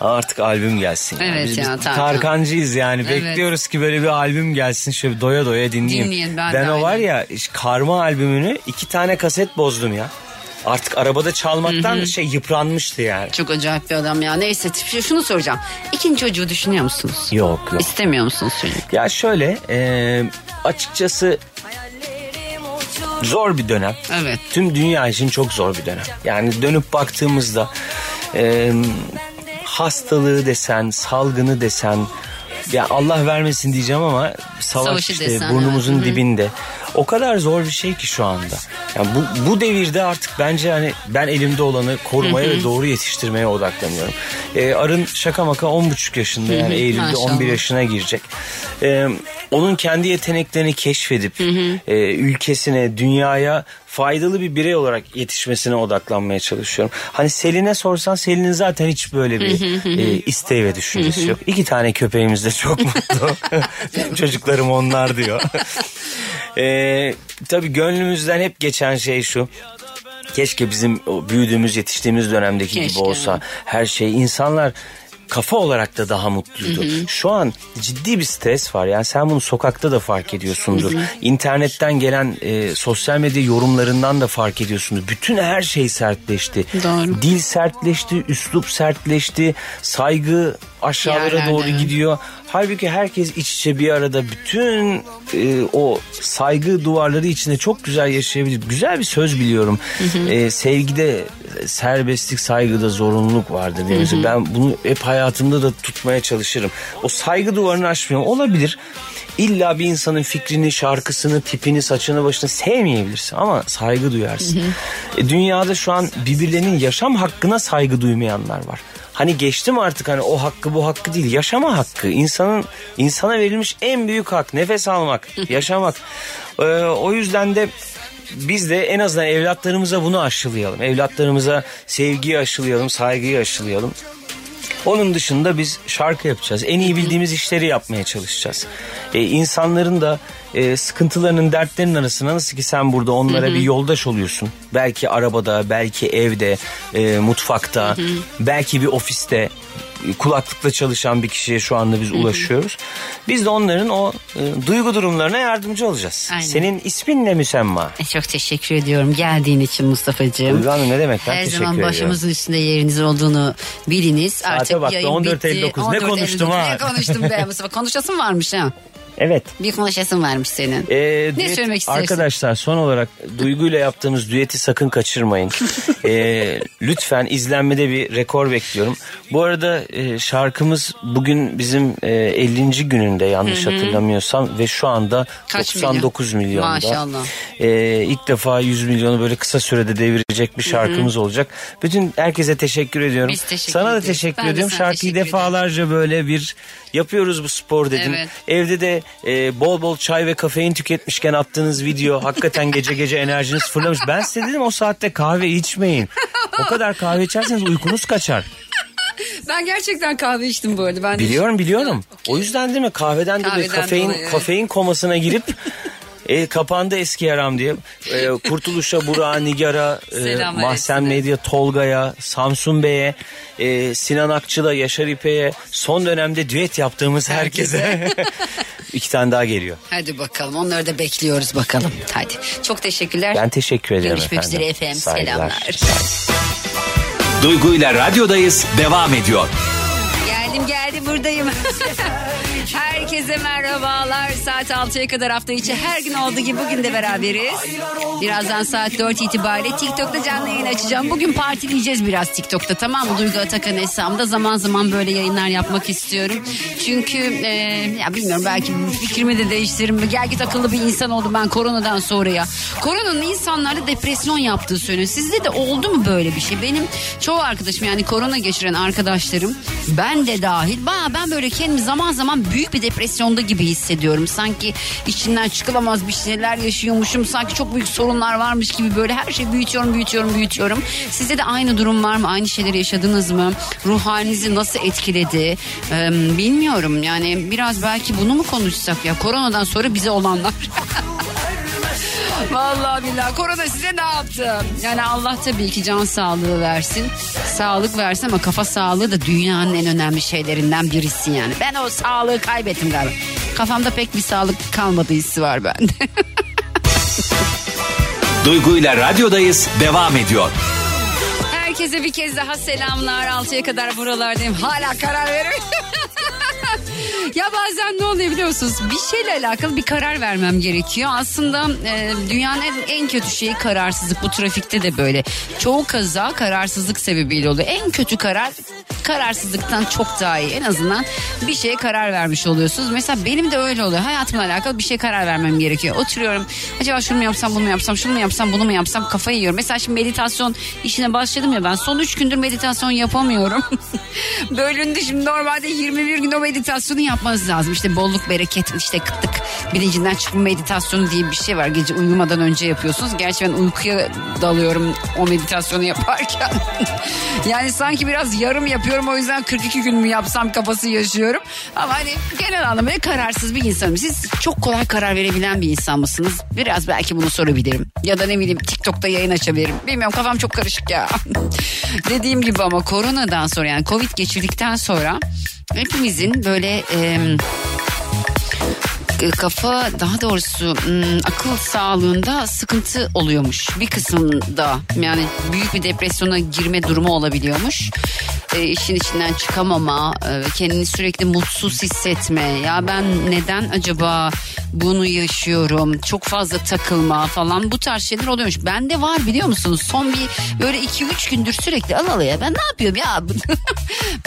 Artık albüm gelsin. Yani. Evet, biz ya, biz Tarkancıyız yani. Evet. Bekliyoruz ki böyle bir albüm gelsin. Şöyle doya doya dinleyeyim. Dinleyin, ben ben o var ya Karma albümünü iki tane kaset bozdum ya. Artık arabada çalmaktan Hı-hı. şey yıpranmıştı yani. Çok acayip bir adam ya. Neyse, şunu soracağım. İkinci çocuğu düşünüyor musunuz? Yok yok. İstemiyor musunuz çocuk? Ya şöyle e, açıkçası zor bir dönem. Evet. Tüm dünya için çok zor bir dönem. Yani dönüp baktığımızda e, hastalığı desen, salgını desen, ya Allah vermesin diyeceğim ama savaş Savaşı işte desen, burnumuzun evet. dibinde. O kadar zor bir şey ki şu anda. Yani bu, bu devirde artık bence hani ben elimde olanı korumaya Hı-hı. ve doğru yetiştirmeye odaklanıyorum. Ee, Arın şaka maka on buçuk yaşında yani Hı-hı. Eylül'de Maşallah. on bir yaşına girecek. Ee, onun kendi yeteneklerini keşfedip e, ülkesine, dünyaya faydalı bir birey olarak yetişmesine odaklanmaya çalışıyorum. Hani Selin'e sorsan, Selin'in zaten hiç böyle bir e, isteği ve düşüncesi Hı-hı. yok. İki tane köpeğimiz de çok mutlu. Benim çocuklarım onlar diyor. Ee, tabii gönlümüzden hep geçen şey şu. Keşke bizim büyüdüğümüz, yetiştiğimiz dönemdeki Keşke. gibi olsa her şey. İnsanlar kafa olarak da daha mutluydu. Hı hı. Şu an ciddi bir stres var. Yani sen bunu sokakta da fark ediyorsundur. Hı hı. İnternetten gelen e, sosyal medya yorumlarından da fark ediyorsundur. Bütün her şey sertleşti. Doğru. Dil sertleşti, üslup sertleşti, saygı aşağılara Yerlerde. doğru gidiyor. Halbuki herkes iç içe bir arada bütün e, o saygı duvarları içinde çok güzel yaşayabilir. Güzel bir söz biliyorum. Hı hı. E, sevgide, serbestlik, saygıda zorunluluk vardır. Hı-hı. Ben bunu hep hayatımda da tutmaya çalışırım. O saygı duvarını aşmıyorum. Olabilir. İlla bir insanın fikrini, şarkısını, tipini, saçını, başını sevmeyebilirsin ama saygı duyarsın. Hı-hı. E, dünyada şu an birbirlerinin yaşam hakkına saygı duymayanlar var. Hani geçtim artık, hani o hakkı bu hakkı değil, yaşama hakkı, insanın insana verilmiş en büyük hak, nefes almak, yaşamak. Ee, o yüzden de biz de en azından evlatlarımıza bunu aşılayalım, evlatlarımıza sevgiyi aşılayalım, saygıyı aşılayalım. Onun dışında biz şarkı yapacağız, en iyi bildiğimiz işleri yapmaya çalışacağız. Ee, insanların da e, sıkıntılarının, dertlerinin arasına nasıl ki sen burada onlara, hı-hı, bir yoldaş oluyorsun. Belki arabada, belki evde, e, mutfakta, hı-hı, belki bir ofiste kulaklıkla çalışan bir kişiye şu anda biz, hı-hı, ulaşıyoruz. Biz de onların o e, duygu durumlarına yardımcı olacağız. Aynen. Senin ismin ne müsemma? E, çok teşekkür ediyorum geldiğin için Mustafa'cığım. Duygu Hanım, ne demek, ben her zaman başımızın ediyorum. Üstünde yeriniz olduğunu biliniz. Saate artık baktı, on dört elli dokuz. Ne konuştum ha? Ne konuştum be Mustafa? Konuşasın varmış ha. Evet. Bir konuşasın varmış senin. Ee, ne söylemek istiyorsun? Arkadaşlar, son olarak Duygu'yla yaptığımız düeti sakın kaçırmayın. ee, lütfen, izlenmede bir rekor bekliyorum. Bu arada e, şarkımız bugün bizim e, ellinci gününde yanlış, hı-hı, hatırlamıyorsam ve şu anda kaç doksan dokuz milyon? Milyonda. Maşallah. Ee, ilk defa yüz milyonu böyle kısa sürede devirecek bir şarkımız, hı-hı, olacak. Bütün herkese teşekkür ediyorum. Biz teşekkür sana ediyoruz. Da teşekkür ben ediyorum. De şarkıyı teşekkür defalarca ederim. Böyle bir yapıyoruz bu spor dedim. Evet. Evde de Ee, bol bol çay ve kafein tüketmişken attığınız video hakikaten gece gece enerjiniz fırlamış. Ben size dedim o saatte kahve içmeyin. O kadar kahve içerseniz uykunuz kaçar. Ben gerçekten kahve içtim bu arada. Ben biliyorum biliyorum. Ha, okay. O yüzden değil mi, kahveden, kahveden de kafein dolayı. Kafein komasına girip e, kapandı eski yaram diye. E, Kurtuluş'a, Burak'a, Nigar'a, e, Mahsen Medya, Tolga'ya, Samsun Bey'e, e, Sinan Akçıl'a, Yaşar İpek'e, son dönemde düet yaptığımız herkese. İki tane daha geliyor. Hadi bakalım, onları da bekliyoruz bakalım. Hadi. Çok teşekkürler. Ben teşekkür ederim. Görüşmek efendim. Üzere efendim. Saygılar. Selamlar. Duygu'yla radyodayız devam ediyor. Geldim geldim buradayım. Herkese merhabalar. Saat altıya kadar hafta içi her gün olduğu gibi bugün de beraberiz. Birazdan saat dört itibariyle TikTok'ta canlı yayın açacağım. Bugün partileyeceğiz biraz TikTok'ta, tamam mı? Duygu Atakan hesabımda zaman zaman böyle yayınlar yapmak istiyorum. Çünkü e, ya bilmiyorum, belki fikrimi de değiştiririm. Gel git akıllı bir insan oldum ben koronadan sonra ya. Koronanın insanlarda depresyon yaptığı söyleniyor. Sizde de oldu mu böyle bir şey? Benim çoğu arkadaşım, yani korona geçiren arkadaşlarım, ben de dahil. Ben böyle kendimi zaman zaman büyük bir depresyonda gibi hissediyorum. Sanki içinden çıkılamaz bir şeyler yaşıyormuşum. Sanki çok büyük sorunlar varmış gibi böyle her şeyi büyütüyorum, büyütüyorum, büyütüyorum. Sizde de aynı durum var mı? Aynı şeyleri yaşadınız mı? Ruh halinizi nasıl etkiledi? Ee, bilmiyorum. Yani biraz belki bunu mu konuşsak ya? Koronadan sonra bize olanlar. Vallahi billahi korona size ne yaptı? Yani Allah tabii ki can sağlığı versin. Sağlık versin ama kafa sağlığı da dünyanın en önemli şeylerinden birisi yani. Ben o sağlığı kaybettim galiba. Kafamda pek bir sağlık kalmadı hissi var bende. Duygu'yla radyodayız devam ediyor. Herkese bir kez daha selamlar. altıya kadar buralardayım. Hala karar veremiyorum. Ya bazen ne oluyor biliyor musunuz? Bir şeyle alakalı bir karar vermem gerekiyor. Aslında e, dünyanın en kötü şeyi kararsızlık. Bu trafikte de böyle. Çoğu kaza kararsızlık sebebiyle oluyor. En kötü karar kararsızlıktan çok daha iyi. En azından bir şeye karar vermiş oluyorsunuz. Mesela benim de öyle oluyor. Hayatımla alakalı bir şeye karar vermem gerekiyor. Oturuyorum. Acaba şunu mu yapsam, bunu mu yapsam, şunu mu yapsam, bunu mu yapsam, kafayı yiyorum. Mesela şimdi meditasyon işine başladım ya ben. Son üç gündür meditasyon yapamıyorum. Bölündü şimdi, normalde yirmi bir gün o meditasyonu yapmanız lazım. İşte bolluk, bereket, işte kıtlık bilincinden çıkma meditasyonu diye bir şey var. Gece uyumadan önce yapıyorsunuz. Gerçi ben uykuya dalıyorum o meditasyonu yaparken. Yani sanki biraz yarım yapıyorum. O yüzden kırk iki gün mü yapsam kafası yaşıyorum. Ama hani genel anlamda kararsız bir insanım. Siz çok kolay karar verebilen bir insan mısınız? Biraz belki bunu sorabilirim. Ya da ne bileyim TikTok'ta yayın açabilirim. Bilmiyorum, kafam çok karışık ya. Dediğim gibi ama koronadan sonra, yani Covid geçirdikten sonra hepimizin böyle e, kafa, daha doğrusu akıl sağlığında sıkıntı oluyormuş. Bir kısımda yani büyük bir depresyona girme durumu olabiliyormuş. e, işin içinden çıkamama, e, kendini sürekli mutsuz hissetme, ya ben neden acaba bunu yaşıyorum, çok fazla takılma falan, bu tarz şeyler oluyormuş. Bende var biliyor musunuz, son bir böyle iki üç gündür sürekli alalı ya ben ne yapıyorum ya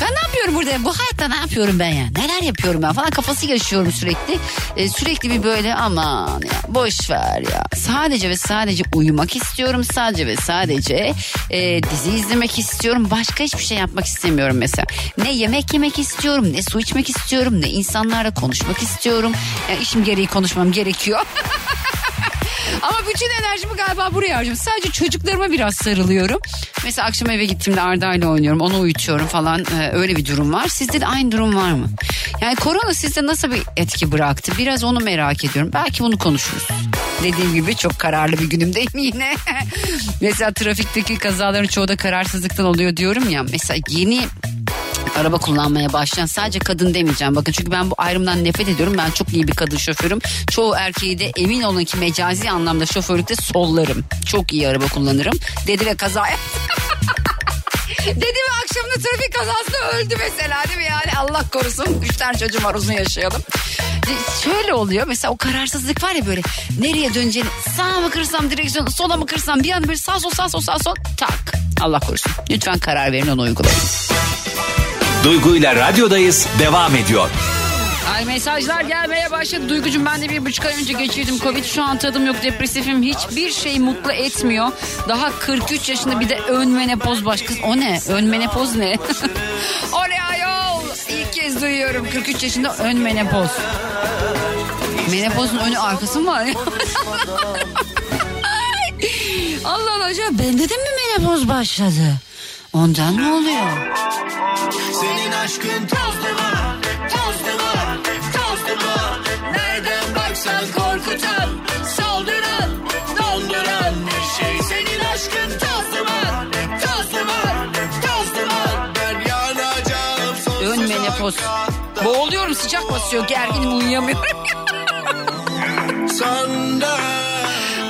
ben ne yapıyorum burada, bu hayatta ne yapıyorum ben ya, neler yapıyorum ben falan kafası yaşıyorum sürekli. E, sürekli bir böyle aman ya boş ver ya, sadece ve sadece uyumak istiyorum, sadece ve sadece e, dizi izlemek istiyorum, başka hiçbir şey yapmak istemiyorum mesela. Ne yemek yemek istiyorum, ne su içmek istiyorum, ne insanlarla konuşmak istiyorum. Yani işim gereği konuşmam gerekiyor. Ama bütün enerjimi galiba buraya harcıyorum. Sadece çocuklarıma biraz sarılıyorum. Mesela akşam eve gittiğimde Arda'yla oynuyorum. Onu uyutuyorum falan. Ee, öyle bir durum var. Sizde de aynı durum var mı? Yani korona sizde nasıl bir etki bıraktı? Biraz onu merak ediyorum. Belki bunu konuşuruz. Dediğim gibi çok kararlı bir günümdeyim yine. Mesela trafikteki kazaların çoğu da kararsızlıktan oluyor diyorum ya. Mesela yeni araba kullanmaya başlayan, sadece kadın demeyeceğim bakın, çünkü ben bu ayrımdan nefret ediyorum. Ben çok iyi bir kadın şoförüm. Çoğu erkeği de emin olun ki mecazi anlamda şoförlükte sollarım. Çok iyi araba kullanırım. Dedi ve kaza dedi ve akşamında trafik kazasında öldü mesela, değil mi yani? Allah korusun, üç tane çocuğum var, uzun yaşayalım. Şöyle oluyor mesela, o kararsızlık var ya böyle, nereye döneceğini, sağa mı kırsam direksiyon, sola mı kırsam, bir an böyle sağ sol sağ sol sağ sol tak. Allah korusun. Lütfen karar verin, onu uygulayın. Duygu'yla radyodayız devam ediyor. Ay, mesajlar gelmeye başladı. Duygucuğum, ben de bir buçuk ay önce geçirdim Covid. Şu an tadım yok, depresifim. Hiçbir şey mutlu etmiyor. Daha kırk üç yaşında, bir de ön menopoz baş kız. O ne? Ön menopoz ne? O ne ayol? İlk kez duyuyorum. kırk üç yaşında ön menopoz. Menopozun önü arkası mı var ya? Allah Allah, acaba bende de mi menopoz başladı? Ondan ne oluyor? Senin aşkın toz duman, toz duman, toz duman. Nereden baksan korkutan, saldıran, donduran bir şey. Senin aşkın toz duman, toz duman, toz duman. Ben yanacağım sonsuza. Ön menopoz. Boğuluyorum, sıcak basıyor, gerginim, uyuyamıyorum.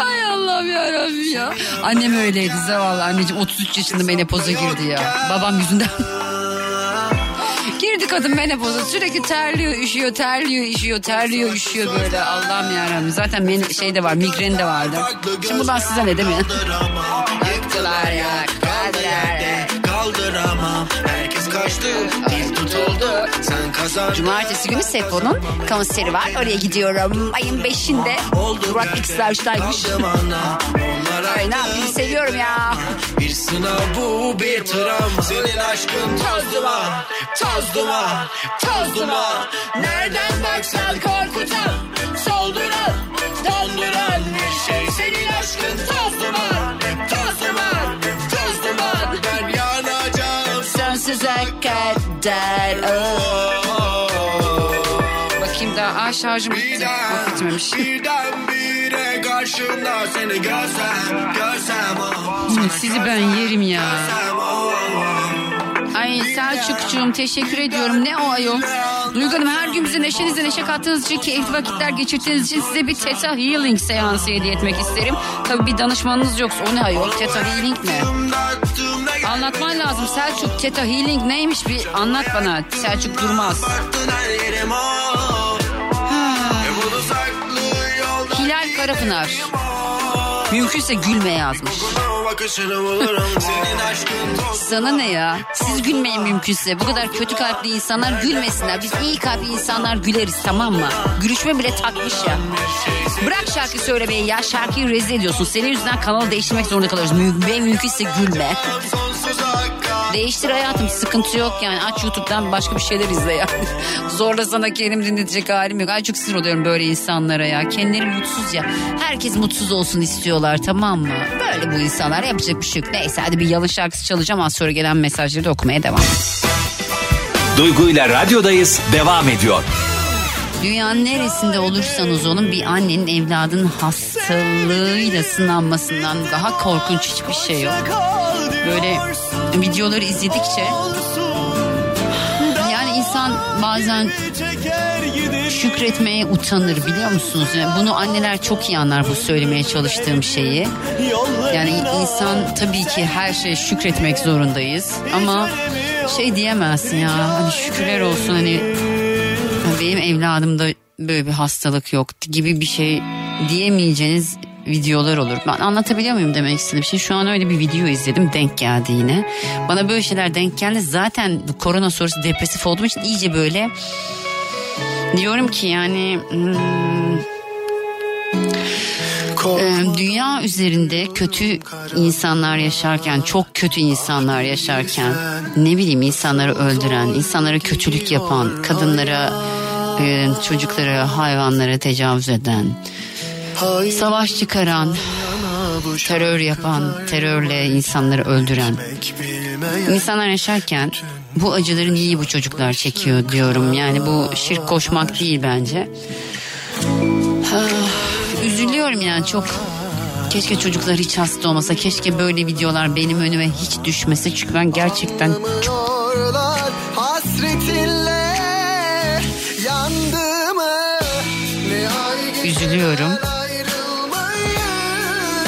Ay Allah'ım yarabbim ya. Annem öyleydi zavallı, anneciğim otuz üç yaşında menopoza girdi ya. Babam yüzünden... Girdi kadın menopoza, sürekli terliyor, üşüyor, terliyor, üşüyor, terliyor, üşüyor böyle. Allah'ım yarabbim. Zaten benim şey de var, migreni de vardı. Şimdi bundan size ne, değil mi? Yıktılar ya, kaldılar ya. Kaldıramam, herkes kaçtı, biz tutuldu, sen kazandın. Cumartesi günü Sefo'nun konseri var, oraya gidiyorum. Ayın beşinde Burak X'ler'daymış. Ay ne yapayım, seviyorum ya. Bir sınav bu, bir travma. Senin aşkın toz duman, toz duman, toz duman. Nereden baksan korkutan, solduran, donduran bir şey. Senin aşkın toz duman, toz duman, toz duman. Ben yanacağım sonsuza kadar. Oh, oh, oh. Bakayım daha, ah şarjım bitti, bitmemiş. Seni görsem, görsem oh. Sizi ben yerim ya. Ay Selçuk'cuğum, teşekkür ediyorum. Ne o ayol? Duygu Hanım, her gün bize neşenize neşe kattığınız için, keyifli vakitler geçirdiğiniz için size bir Theta Healing seansı hediye etmek isterim. Tabii bir danışmanınız yoksa. O ne ayol? Theta Healing ne? Anlatman lazım Selçuk. Theta Healing neymiş, bir anlat bana. Selçuk Durmaz. Hilal Karapınar. Mümkünse gülme yazmış. Sana ne ya? Siz gülmeyin mümkünse. Bu kadar kötü kalpli insanlar gülmesinler. Biz iyi kalpli insanlar güleriz, tamam mı? Gülüşme bile takmış ya. Bırak şarkı söylemeyi ya. Şarkıyı rezil ediyorsun. Senin yüzünden kanalı değiştirmek zorunda kalıyoruz. Mümkün, mümkünse gülme. Değiştir hayatım, sıkıntı yok yani. Aç YouTube'dan başka bir şeyler izle ya. Zorla sana kendim dinletecek halim yok. Ay çok sinir oluyorum böyle insanlara ya. Kendileri mutsuz ya. Herkes mutsuz olsun istiyorlar, tamam mı? Böyle bu insanlar, yapacak bir şey yok. Neyse, hadi bir yalın şarkısı çalacağım. Az sonra gelen mesajları da okumaya devam edeceğiz. Duygu'yla radyodayız devam ediyor. Dünyanın neresinde olursanız olun, bir annenin evladının hastalığıyla sınanmasından daha korkunç hiçbir şey yok. Böyle videoları izledikçe yani insan bazen şükretmeye utanır, biliyor musunuz? Yani bunu anneler çok iyi anlar, bu söylemeye çalıştığım şeyi. Yani insan tabii ki her şeye şükretmek zorundayız ama şey diyemezsin ya. Hani şükürler olsun hani benim evladımda böyle bir hastalık yok gibi bir şey diyemeyeceğiniz videolar olur. Ben anlatabiliyor muyum demek istediğim şey? Şu an öyle bir video izledim, denk geldi yine. Bana böyle şeyler denk geldi. Zaten korona sonrası depresif olduğum için iyice böyle diyorum ki yani hmm, e, dünya üzerinde kötü insanlar yaşarken, çok kötü insanlar yaşarken, ne bileyim insanları öldüren, insanlara kötülük yapan, kadınlara, e, çocuklara, hayvanlara tecavüz eden, savaş çıkaran, terör yapan, terörle insanları öldüren insanlar yaşarken bu acıları niye bu çocuklar çekiyor diyorum. Yani bu şirk koşmak değil bence. Üzülüyorum yani çok. Keşke çocuklar hiç hasta olmasa. Keşke böyle videolar benim önüme hiç düşmese. Çünkü ben gerçekten çok... üzülüyorum.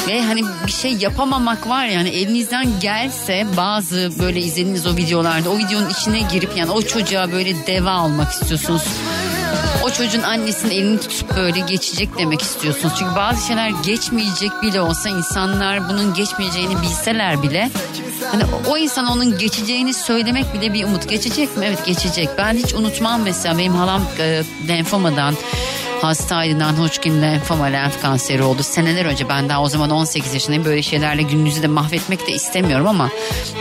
Ve hani bir şey yapamamak var yani, elinizden gelse bazı böyle izlediğiniz o videolarda o videonun içine girip yani o çocuğa böyle deva almak istiyorsunuz. O çocuğun annesinin elini tutup böyle geçecek demek istiyorsunuz. Çünkü bazı şeyler geçmeyecek bile olsa, insanlar bunun geçmeyeceğini bilseler bile hani o insan onun geçeceğini söylemek bile bir umut. Geçecek mi? Evet geçecek. Ben hiç unutmam mesela benim halam e, lenfomadan hastaydı. Hodgkin lenfoma, lenf kanseri oldu seneler önce. Ben daha o zaman on sekiz yaşındayım. Böyle şeylerle gününüzü de mahvetmek de istemiyorum ama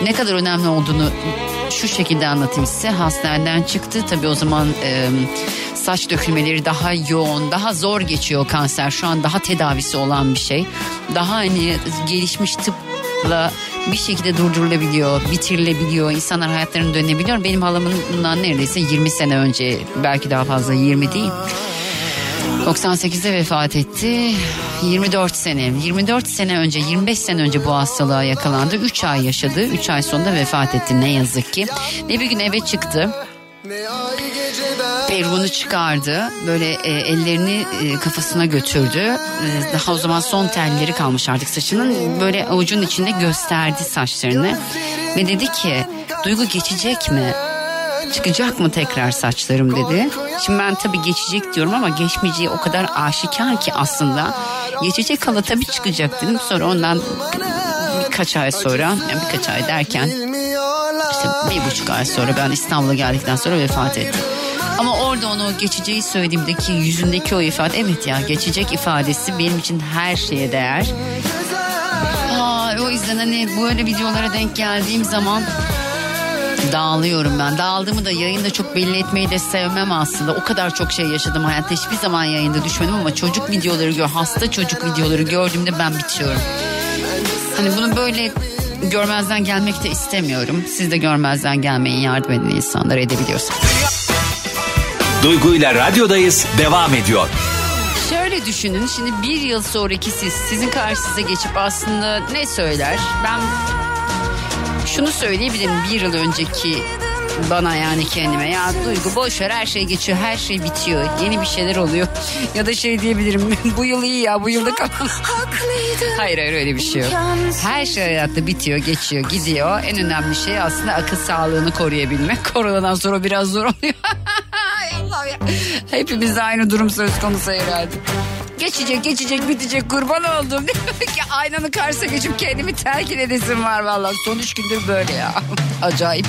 ne kadar önemli olduğunu şu şekilde anlatayım size. Hastaneden çıktı. Tabii o zaman e, saç dökülmeleri daha yoğun, daha zor geçiyor kanser. Şu an daha tedavisi olan bir şey. Daha hani gelişmiş tıpla bir şekilde durdurulabiliyor, bitirilebiliyor. İnsanlar hayatlarına dönebiliyor. Benim halamın bundan neredeyse yirmi sene önce, belki daha fazla, yirmi değil. doksan sekizde vefat etti. yirmi dört sene, yirmi dört sene önce, yirmi beş sene önce bu hastalığa yakalandı. üç ay yaşadı. üç ay sonunda vefat etti ne yazık ki. Ve bir gün eve çıktı. Peruğunu çıkardı. Böyle e, ellerini e, kafasına götürdü. E, daha o zaman son telleri kalmış artık saçının. Böyle avucun içinde gösterdi saçlarını. Ve dedi ki, Duygu geçecek mi? Çıkacak mı tekrar saçlarım dedi. Şimdi ben tabii geçecek diyorum ama geçmeyeceği o kadar aşikar ki aslında. Geçecek hala tabii çıkacak dedim. Sonra ondan birkaç ay sonra, yani birkaç ay derken işte bir buçuk ay sonra ben İstanbul'a geldikten sonra vefat ettim. Ama orada onu geçeceği söylediğimdeki yüzündeki o ifade, evet ya geçecek ifadesi benim için her şeye değer. Aa, o yüzden hani böyle videolara denk geldiğim zaman dağılıyorum ben. Dağıldığımı da yayında çok belli etmeyi de sevmem aslında. O kadar çok şey yaşadım hayatta. Hiçbir zaman yayında düşmedim ama çocuk videoları gör, hasta çocuk videoları gördüğümde ben bitiyorum. Hani bunu böyle görmezden gelmek de istemiyorum. Siz de görmezden gelmeyin, yardım edin insanlara edebiliyorsunuz. Duygu'yla radyodayız devam ediyor. Şöyle düşünün, şimdi bir yıl sonraki siz, sizin karşınıza geçip aslında ne söyler? Ben şunu söyleyebilirim bir yıl önceki bana, yani kendime, ya Duygu boşver, her şey geçiyor, her şey bitiyor, yeni bir şeyler oluyor. Ya da şey diyebilirim, bu yıl iyi ya, bu yılda kalan. Hayır hayır öyle bir şey yok. Her şey hayatta bitiyor, geçiyor, gidiyor. En önemli şey aslında akıl sağlığını koruyabilmek. Koronadan sonra biraz zor oluyor. Hepimiz aynı durum söz konusu herhalde. Geçecek, geçecek, bitecek, kurban oldum. Ki aynanın karşısına geçip kendimi telkin edesim var vallahi. Son üç gündür böyle ya. Acayip.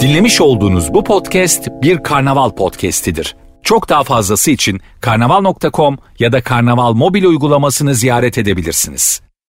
Dinlemiş olduğunuz bu podcast bir Karnaval podcastidir. Çok daha fazlası için karnaval nokta com ya da Karnaval mobil uygulamasını ziyaret edebilirsiniz.